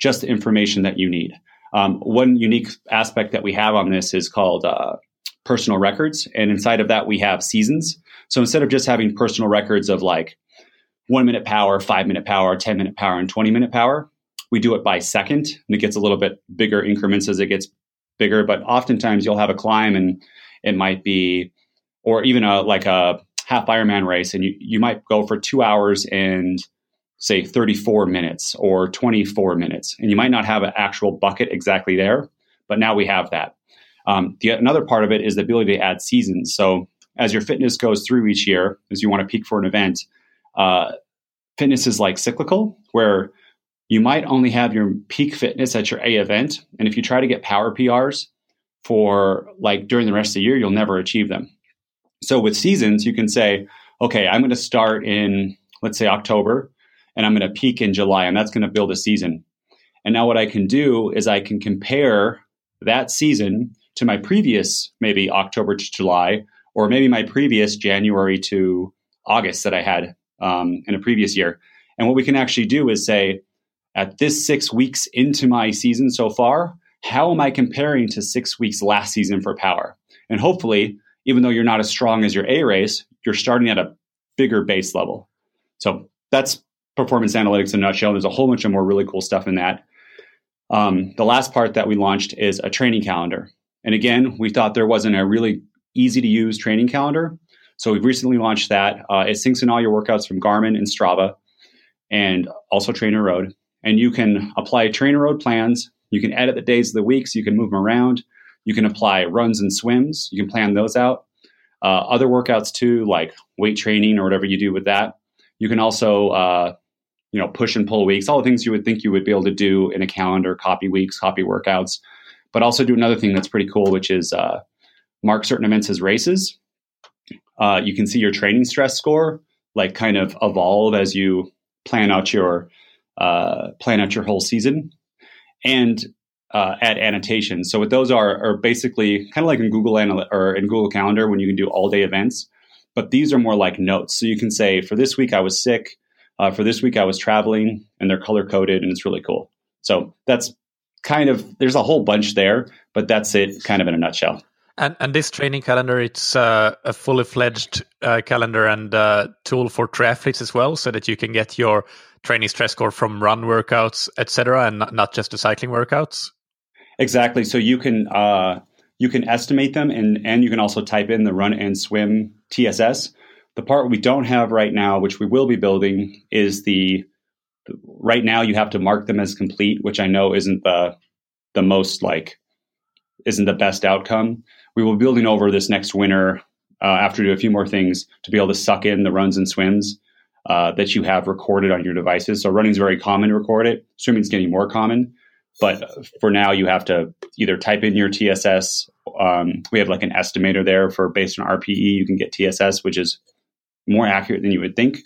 just the information that you need. Um, one unique aspect that we have on this is called uh, personal records. And inside of that, we have seasons. So instead of just having personal records of like one minute power, five minute power, ten minute power, and twenty minute power, we do it by second. And it gets a little bit bigger increments as it gets bigger. But oftentimes you'll have a climb, and it might be, or even a like a half Ironman race, and you, you might go for two hours and say thirty-four minutes or twenty-four minutes. And you might not have an actual bucket exactly there, but now we have that. Um, the, another part of it is the ability to add seasons. So as your fitness goes through each year, as you want to peak for an event, uh, fitness is like cyclical, where you might only have your peak fitness at your A event. And if you try to get power P Rs, for like during the rest of the year, you'll never achieve them. So with seasons, you can say, okay, I'm going to start in, let's say, October, and I'm going to peak in July, and that's going to build a season. And now what I can do is I can compare that season to my previous, maybe October to July, or maybe my previous January to August that I had um, in a previous year. And what we can actually do is say, at this six weeks into my season so far, how am I comparing to six weeks last season for power? And hopefully, even though you're not as strong as your A race, you're starting at a bigger base level. So that's performance analytics in a nutshell. There's a whole bunch of more really cool stuff in that. Um, the last part that we launched is a training calendar. And again, we thought there wasn't a really easy to use training calendar. So we've recently launched that. Uh, it syncs in all your workouts from Garmin and Strava, and also Trainer Road. And you can apply Trainer Road plans. You can edit the days of the week so you can move them around. You can apply runs and swims. You can plan those out. Uh, other workouts too, like weight training or whatever you do with that. You can also, uh, you know, push and pull weeks, all the things you would think you would be able to do in a calendar, copy weeks, copy workouts, but also do another thing that's pretty cool, which is uh, mark certain events as races. Uh, you can see your training stress score, like kind of evolve as you plan out your uh, plan out your whole season, and uh, add annotations. So what those are are basically kind of like in Google Analytics or in Google Calendar when you can do all day events, but these are more like notes. So you can say, for this week I was sick, uh, for this week I was traveling, and they're color coded, and it's really cool. So that's kind of, there's a whole bunch there, but that's it kind of in a nutshell. And and this training calendar, it's uh, a fully fledged uh, calendar and uh, tool for triathletes as well, so that you can get your training stress score from run workouts, et cetera, and not, not just the cycling workouts. Exactly. So you can uh, you can estimate them, and and you can also type in the run and swim T S S. The part we don't have right now, which we will be building, is the right now you have to mark them as complete, which I know isn't the the most like isn't the best outcome. We will be building over this next winter uh, after we do a few more things to be able to suck in the runs and swims uh, that you have recorded on your devices. So running is very common to record it. Swimming is getting more common. But for now, you have to either type in your T S S. Um, we have like an estimator there for based on R P E. You can get T S S, which is more accurate than you would think.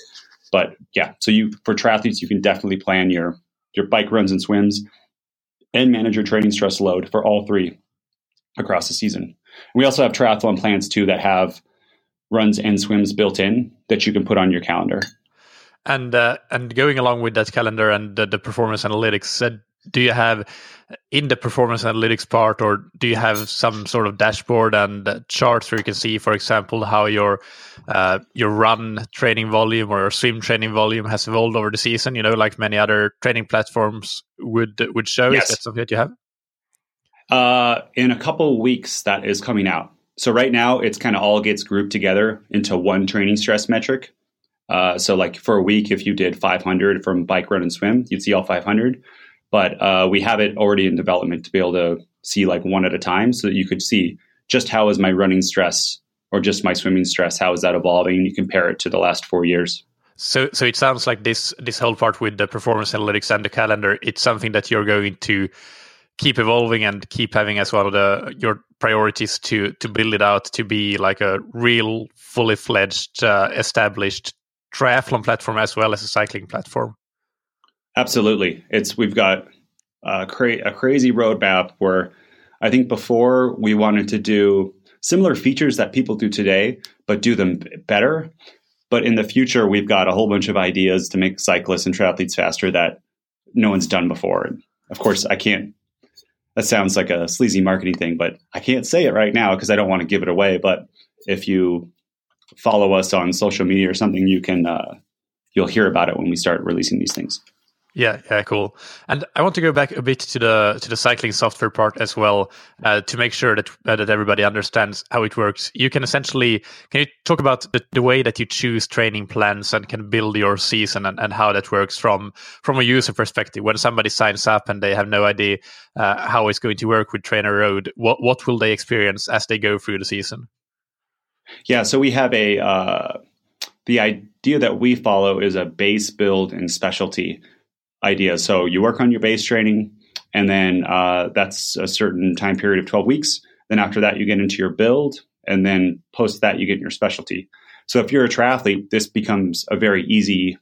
But yeah, so you for triathletes, you can definitely plan your your bike runs and swims and manage your training stress load for all three across the season. We also have triathlon plans too that have runs and swims built in that you can put on your calendar. And uh, and going along with that calendar and the, the performance analytics, uh, do you have in the performance analytics part, or do you have some sort of dashboard and uh, charts where you can see, for example, how your uh, your run training volume or swim training volume has evolved over the season? You know, like many other training platforms would would show. Yes. Is that something that you have? Uh, in a couple weeks, that is coming out. So right now, it's kind of all gets grouped together into one training stress metric. Uh, so like for a week, if you did five hundred from bike, run, and swim, you'd see all five hundred. But uh, we have it already in development to be able to see like one at a time so that you could see just how is my running stress or just my swimming stress, how is that evolving? You compare it to the last four years. So so it sounds like this this whole part with the performance analytics and the calendar, it's something that you're going to keep evolving and keep having as one of the your priorities to to build it out to be like a real fully fledged uh, established triathlon platform as well as a cycling platform. Absolutely, it's we've got a, cra- a crazy roadmap where I think before we wanted to do similar features that people do today, but do them better. But in the future, we've got a whole bunch of ideas to make cyclists and triathletes faster that no one's done before. And of course, I can't. That sounds like a sleazy marketing thing, but I can't say it right now because I don't want to give it away. But if you follow us on social media or something, you can uh, you'll hear about it when we start releasing these things. Yeah, yeah, cool. And I want to go back a bit to the to the cycling software part as well uh, to make sure that uh, that everybody understands how it works. You can essentially can you talk about the, the way that you choose training plans and can build your season and, and how that works from from a user perspective? When somebody signs up and they have no idea uh, how it's going to work with Trainer Road, what what will they experience as they go through the season? Yeah, so we have a uh, the idea that we follow is a base, build, and specialty idea. So you work on your base training, and then uh, that's a certain time period of twelve weeks. Then after that, you get into your build, and then post that, you get your specialty. So if you're a triathlete, this becomes a very easy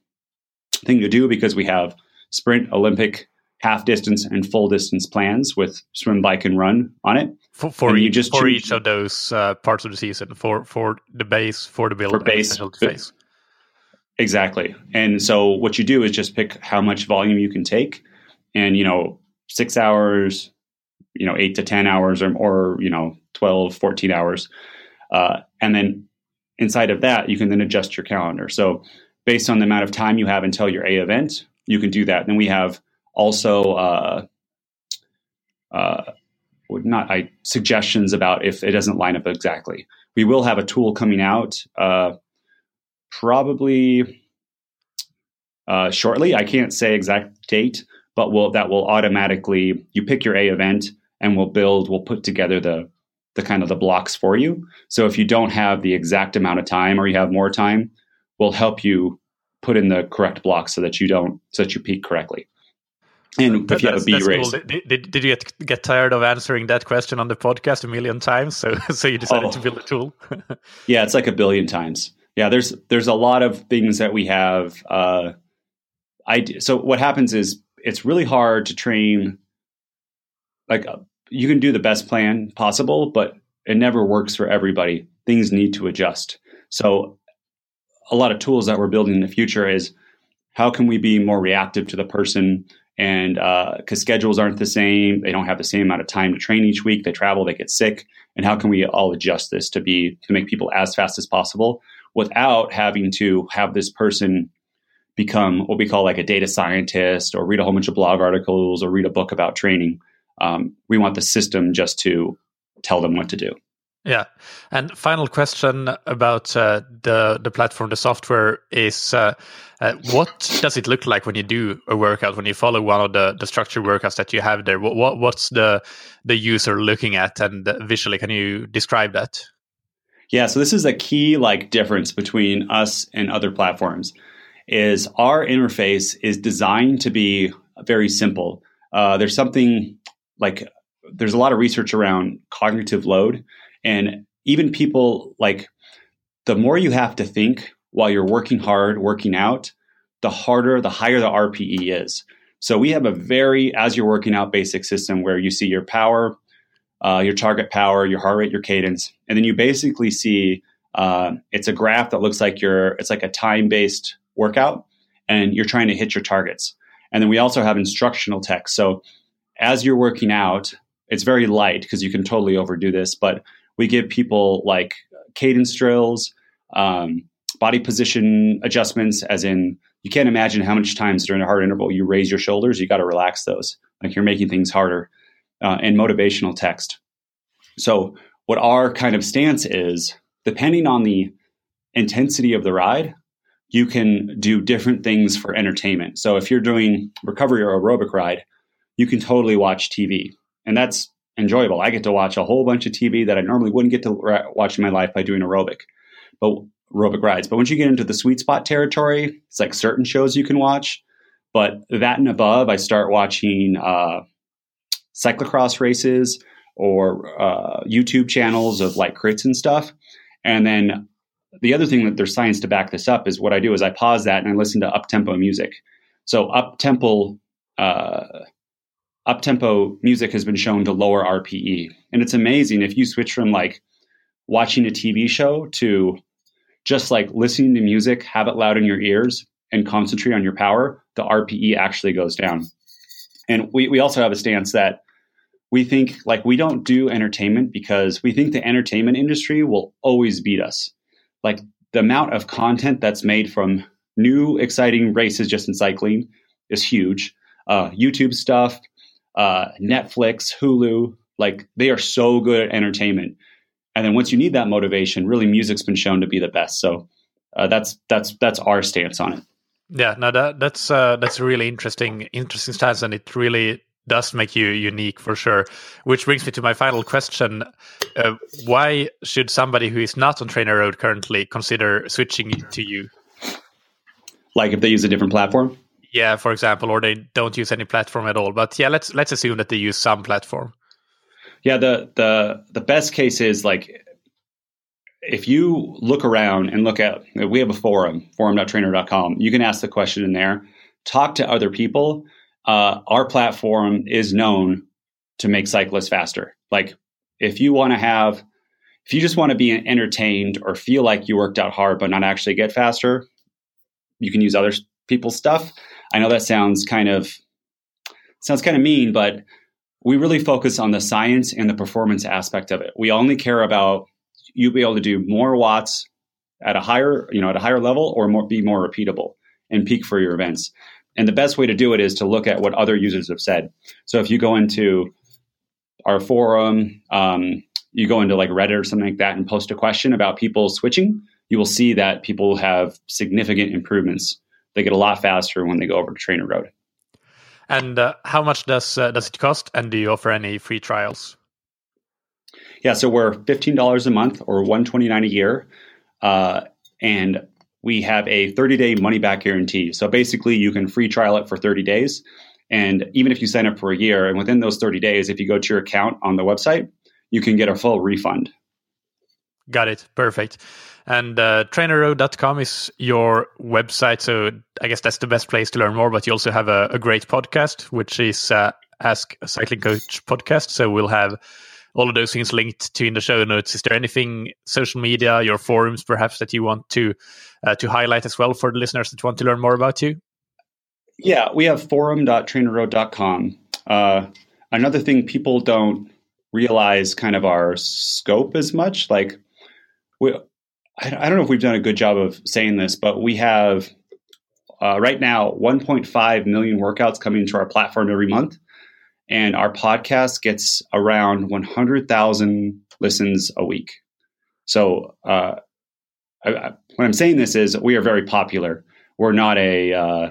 thing to do because we have sprint, Olympic, half distance, and full distance plans with swim, bike, and run on it. For, for, each, just for each of those uh, parts of the season, for for the base, for the build, for base, specialty phase. Exactly. And so what you do is just pick how much volume you can take and, you know, six hours, you know, eight to ten hours or, or you know, twelve, fourteen hours. Uh, and then inside of that, you can then adjust your calendar. So based on the amount of time you have until your A event, you can do that. And then we have also uh, uh, not I, suggestions about if it doesn't line up exactly. We will have a tool coming out uh Probably uh, shortly. I can't say exact date, but we'll, that will automatically, you pick your A event and we'll build, we'll put together the the kind of the blocks for you. So if you don't have the exact amount of time or you have more time, we'll help you put in the correct blocks so that you don't, so that you peak correctly. And if you have a B race. Cool. Did, did, did you get, get tired of answering that question on the podcast a million times? So so you decided oh. to build a tool? Yeah, it's like a billion times. Yeah, there's there's a lot of things that we have. Uh, I, so what happens is it's really hard to train. Like you can do the best plan possible, but it never works for everybody. Things need to adjust. So a lot of tools that we're building in the future is how can we be more reactive to the person? And because uh, schedules aren't the same, they don't have the same amount of time to train each week. They travel, they get sick, and how can we all adjust this to be to make people as fast as possible without having to have this person become what we call like a data scientist or read a whole bunch of blog articles or read a book about training. Um, we want the system just to tell them what to do. Yeah, and final question about uh, the the platform, the software is uh, uh, what does it look like when you do a workout, when you follow one of the, the structured workouts that you have there? What, what what's the the user looking at, and visually, can you describe that? Yeah, so this is a key like difference between us and other platforms. Is our interface is designed to be very simple. Uh, there's something like there's a lot of research around cognitive load. And even people, like, the more you have to think while you're working hard, working out, the harder, the higher the R P E is. So we have a very, as you're working out, basic system where you see your power, uh, your target power, your heart rate, your cadence. And then you basically see, uh, it's a graph that looks like your, it's like a time-based workout, and you're trying to hit your targets. And then we also have instructional text. So as you're working out, it's very light because you can totally overdo this, but we give people like cadence drills, um, body position adjustments, as in you can't imagine how much times during a hard interval you raise your shoulders. You got to relax those. Like you're making things harder, uh, and motivational text. So what our kind of stance is, depending on the intensity of the ride, you can do different things for entertainment. So if you're doing recovery or aerobic ride, you can totally watch T V, and that's enjoyable. I get to watch a whole bunch of T V that I normally wouldn't get to ra- watch in my life by doing aerobic, but aerobic rides. But once you get into the sweet spot territory, it's like certain shows you can watch. But that and above, I start watching uh, cyclocross races or uh, YouTube channels of like crits and stuff. And then the other thing that there's science to back this up is what I do is I pause that and I listen to up-tempo music. So up-tempo uh Up-tempo music has been shown to lower R P E. And it's amazing if you switch from like watching a T V show to just like listening to music, have it loud in your ears and concentrate on your power, the R P E actually goes down. And we, we also have a stance that we think like we don't do entertainment because we think the entertainment industry will always beat us. Like the amount of content that's made from new exciting races just in cycling is huge. Uh, YouTube stuff. Uh, Netflix, Hulu, like they are so good at entertainment. And then once you need that motivation, really music's been shown to be the best. So uh, that's that's that's our stance on it. Yeah, no, that that's uh, that's a really interesting interesting stance, and it really does make you unique for sure. Which brings me to my final question: uh, why should somebody who is not on Trainer Road currently consider switching to you? Like if they use a different platform? Yeah, for example, or they don't use any platform at all. But yeah, let's let's assume that they use some platform. Yeah, the the the best case is like if you look around and look at, we have a forum, forum dot trainer dot com. You can ask the question in there, talk to other people. Uh, our platform is known to make cyclists faster. Like if you want to have, if you just want to be entertained or feel like you worked out hard but not actually get faster, you can use other people's stuff. I know that sounds kind of sounds kind of mean, but we really focus on the science and the performance aspect of it. We only care about you be able to do more watts at a higher, you know, at a higher level, or more, be more repeatable and peak for your events. And the best way to do it is to look at what other users have said. So if you go into our forum, um, you go into like Reddit or something like that and post a question about people switching, you will see that people have significant improvements. They get a lot faster when they go over to Trainer Road. And uh, how much does uh, does it cost? And do you offer any free trials? Yeah, so we're fifteen dollars a month or one hundred twenty-nine dollars a year. Uh, and we have a thirty-day money-back guarantee. So basically, you can free trial it for thirty days. And even if you sign up for a year, and within those thirty days, if you go to your account on the website, you can get a full refund. Got it. Perfect. And uh, trainer road dot com is your website. So I guess that's the best place to learn more. But you also have a, a great podcast, which is uh, Ask a Cycling Coach podcast. So we'll have all of those things linked to in the show notes. Is there anything, social media, your forums, perhaps, that you want to uh, to highlight as well for the listeners that want to learn more about you? Yeah, we have forum dot trainer road dot com. Uh, another thing people don't realize kind of our scope as much. Like, we, I, I don't know if we've done a good job of saying this, but we have uh, right now one point five million workouts coming to our platform every month. And our podcast gets around one hundred thousand listens a week. So uh, I, I, what I'm saying this is we are very popular. We're not a uh,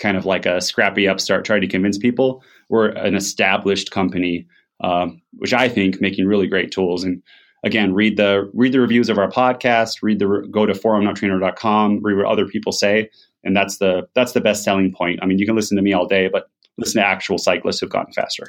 kind of like a scrappy upstart trying to convince people. We're an established company, um, which I think making really great tools. And again, read the read the reviews of our podcast. Read the go to forum dot trainer dot com. Read what other people say, and that's the that's the best selling point. I mean, you can listen to me all day, but listen to actual cyclists who've gotten faster.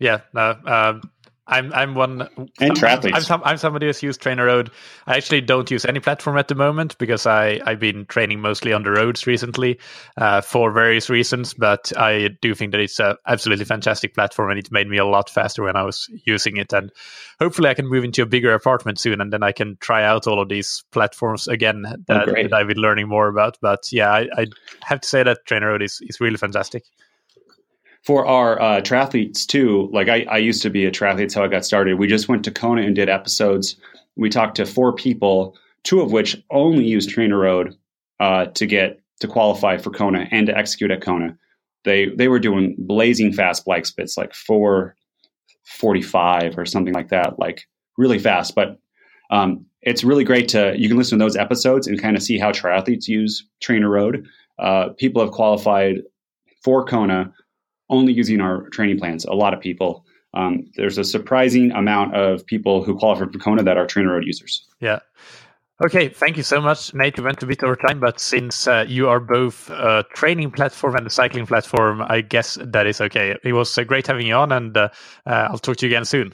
Yeah, no, um, I'm I'm one and triathletes. I'm, some, I'm somebody who's used Trainer Road. I actually don't use any platform at the moment because I I've been training mostly on the roads recently uh, for various reasons. But I do think that it's an absolutely fantastic platform, and it made me a lot faster when I was using it. And hopefully, I can move into a bigger apartment soon, and then I can try out all of these platforms again that, oh, that I've been learning more about. But yeah, I, I have to say that Trainer Road is is really fantastic. For our uh, triathletes, too, like I, I used to be a triathlete, that's how I got started. We just went to Kona and did episodes. We talked to four people, two of which only used Trainer Road uh, to get to qualify for Kona and to execute at Kona. They they were doing blazing fast bike spits, like four forty-five or something like that, like really fast. But um, it's really great to, you can listen to those episodes and kind of see how triathletes use Trainer Road. Uh, people have qualified for Kona only using our training plans, a lot of people. Um, there's a surprising amount of people who qualify for Kona that are Trainer Road users. Yeah. Okay, thank you so much, Nate. We went a bit over time, but since uh, you are both a training platform and a cycling platform, I guess that is okay. It was uh, great having you on, and uh, uh, I'll talk to you again soon.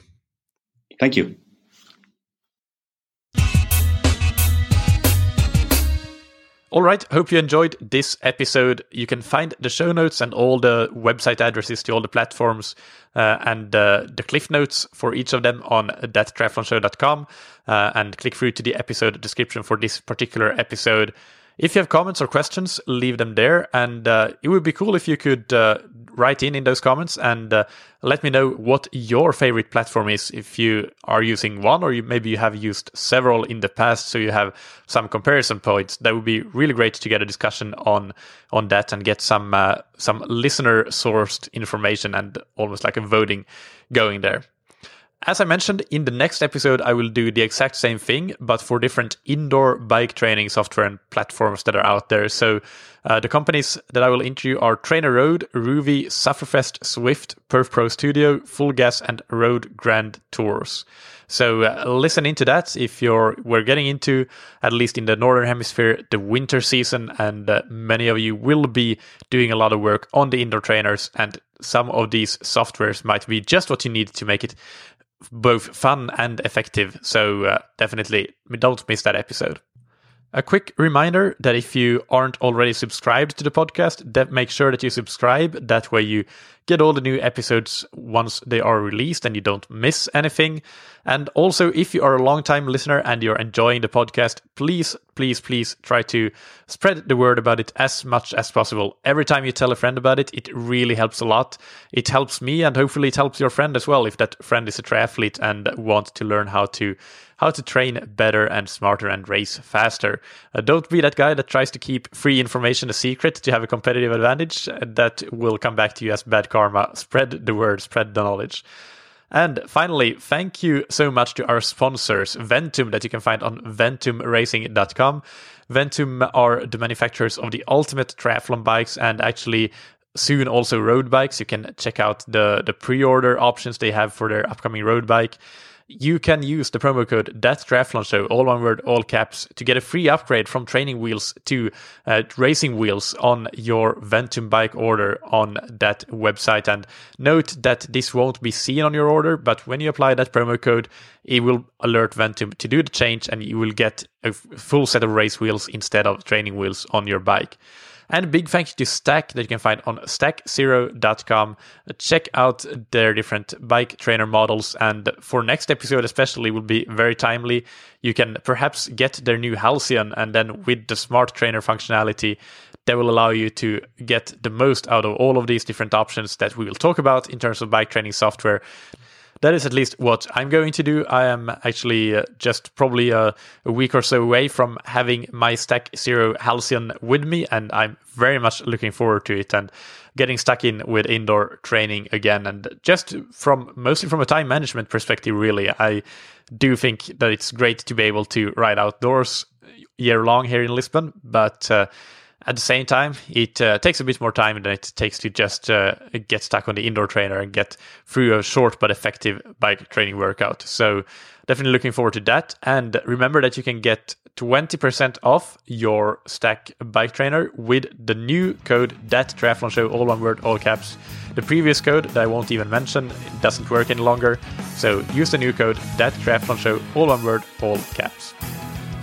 Thank you. All right, hope you enjoyed this episode. You can find the show notes and all the website addresses to all the platforms uh, and uh, the cliff notes for each of them on that triathlon show dot com uh, and click through to the episode description for this particular episode. If you have comments or questions, leave them there. And uh, it would be cool if you could uh, write in in those comments and uh, let me know what your favorite platform is. If you are using one, or you, maybe you have used several in the past, so you have some comparison points, that would be really great to get a discussion on on that and get some uh, some listener-sourced information and almost like a voting going there. As I mentioned, in the next episode, I will do the exact same thing, but for different indoor bike training software and platforms that are out there. So uh, the companies that I will interview are Trainer Road, Ruvi, Sufferfest, Zwift, Perf Pro Studio, Full Gas, and Road Grand Tours. So uh, listen into that if you're we're getting into, at least in the Northern Hemisphere, the winter season, and uh, many of you will be doing a lot of work on the indoor trainers, and some of these softwares might be just what you need to make it both fun and effective. So uh, definitely don't miss that episode. A quick reminder that if you aren't already subscribed to the podcast, that make sure that you subscribe. That way you get all the new episodes once they are released and you don't miss anything. And also, if you are a long-time listener and you're enjoying the podcast, please, please, please try to spread the word about it as much as possible. Every time you tell a friend about it, it really helps a lot. It helps me, and hopefully it helps your friend as well if that friend is a triathlete and wants to learn how to how to train better and smarter and race faster. Uh, don't be that guy that tries to keep free information a secret to have a competitive advantage. That will come back to you as bad karma. Spread the word, spread the knowledge. And finally, thank you so much to our sponsors, Ventum, that you can find on ventum racing dot com. Ventum are the manufacturers of the ultimate triathlon bikes and actually soon also road bikes. You can check out the, the pre-order options they have for their upcoming road bike. You can use the promo code ThatTriathlonShow, all one word, all caps, to get a free upgrade from training wheels to uh, racing wheels on your Ventum bike order on that website. And note that this won't be seen on your order, but when you apply that promo code, it will alert Ventum to do the change, and you will get a full set of race wheels instead of training wheels on your bike. And a big thank you to Stack that you can find on stack zero dot com. Check out their different bike trainer models. And for next episode especially will be very timely. You can perhaps get their new Halcyon, and then with the smart trainer functionality, that will allow you to get the most out of all of these different options that we will talk about in terms of bike training software. That is at least what I'm going to do. I am actually uh, just probably uh, a week or so away from having my Stack Zero Halcyon with me, and I'm very much looking forward to it and getting stuck in with indoor training again. And just from mostly from a time management perspective, really, I do think that it's great to be able to ride outdoors year long here in Lisbon, but uh, at the same time, it uh, takes a bit more time than it takes to just uh, get stuck on the indoor trainer and get through a short but effective bike training workout. So definitely looking forward to that. And remember that you can get twenty percent off your Stack bike trainer with the new code ThatTriathlonShow, all one word, all caps. The previous code that I won't even mention, it doesn't work any longer. So use the new code ThatTriathlonShow, all one word, all caps.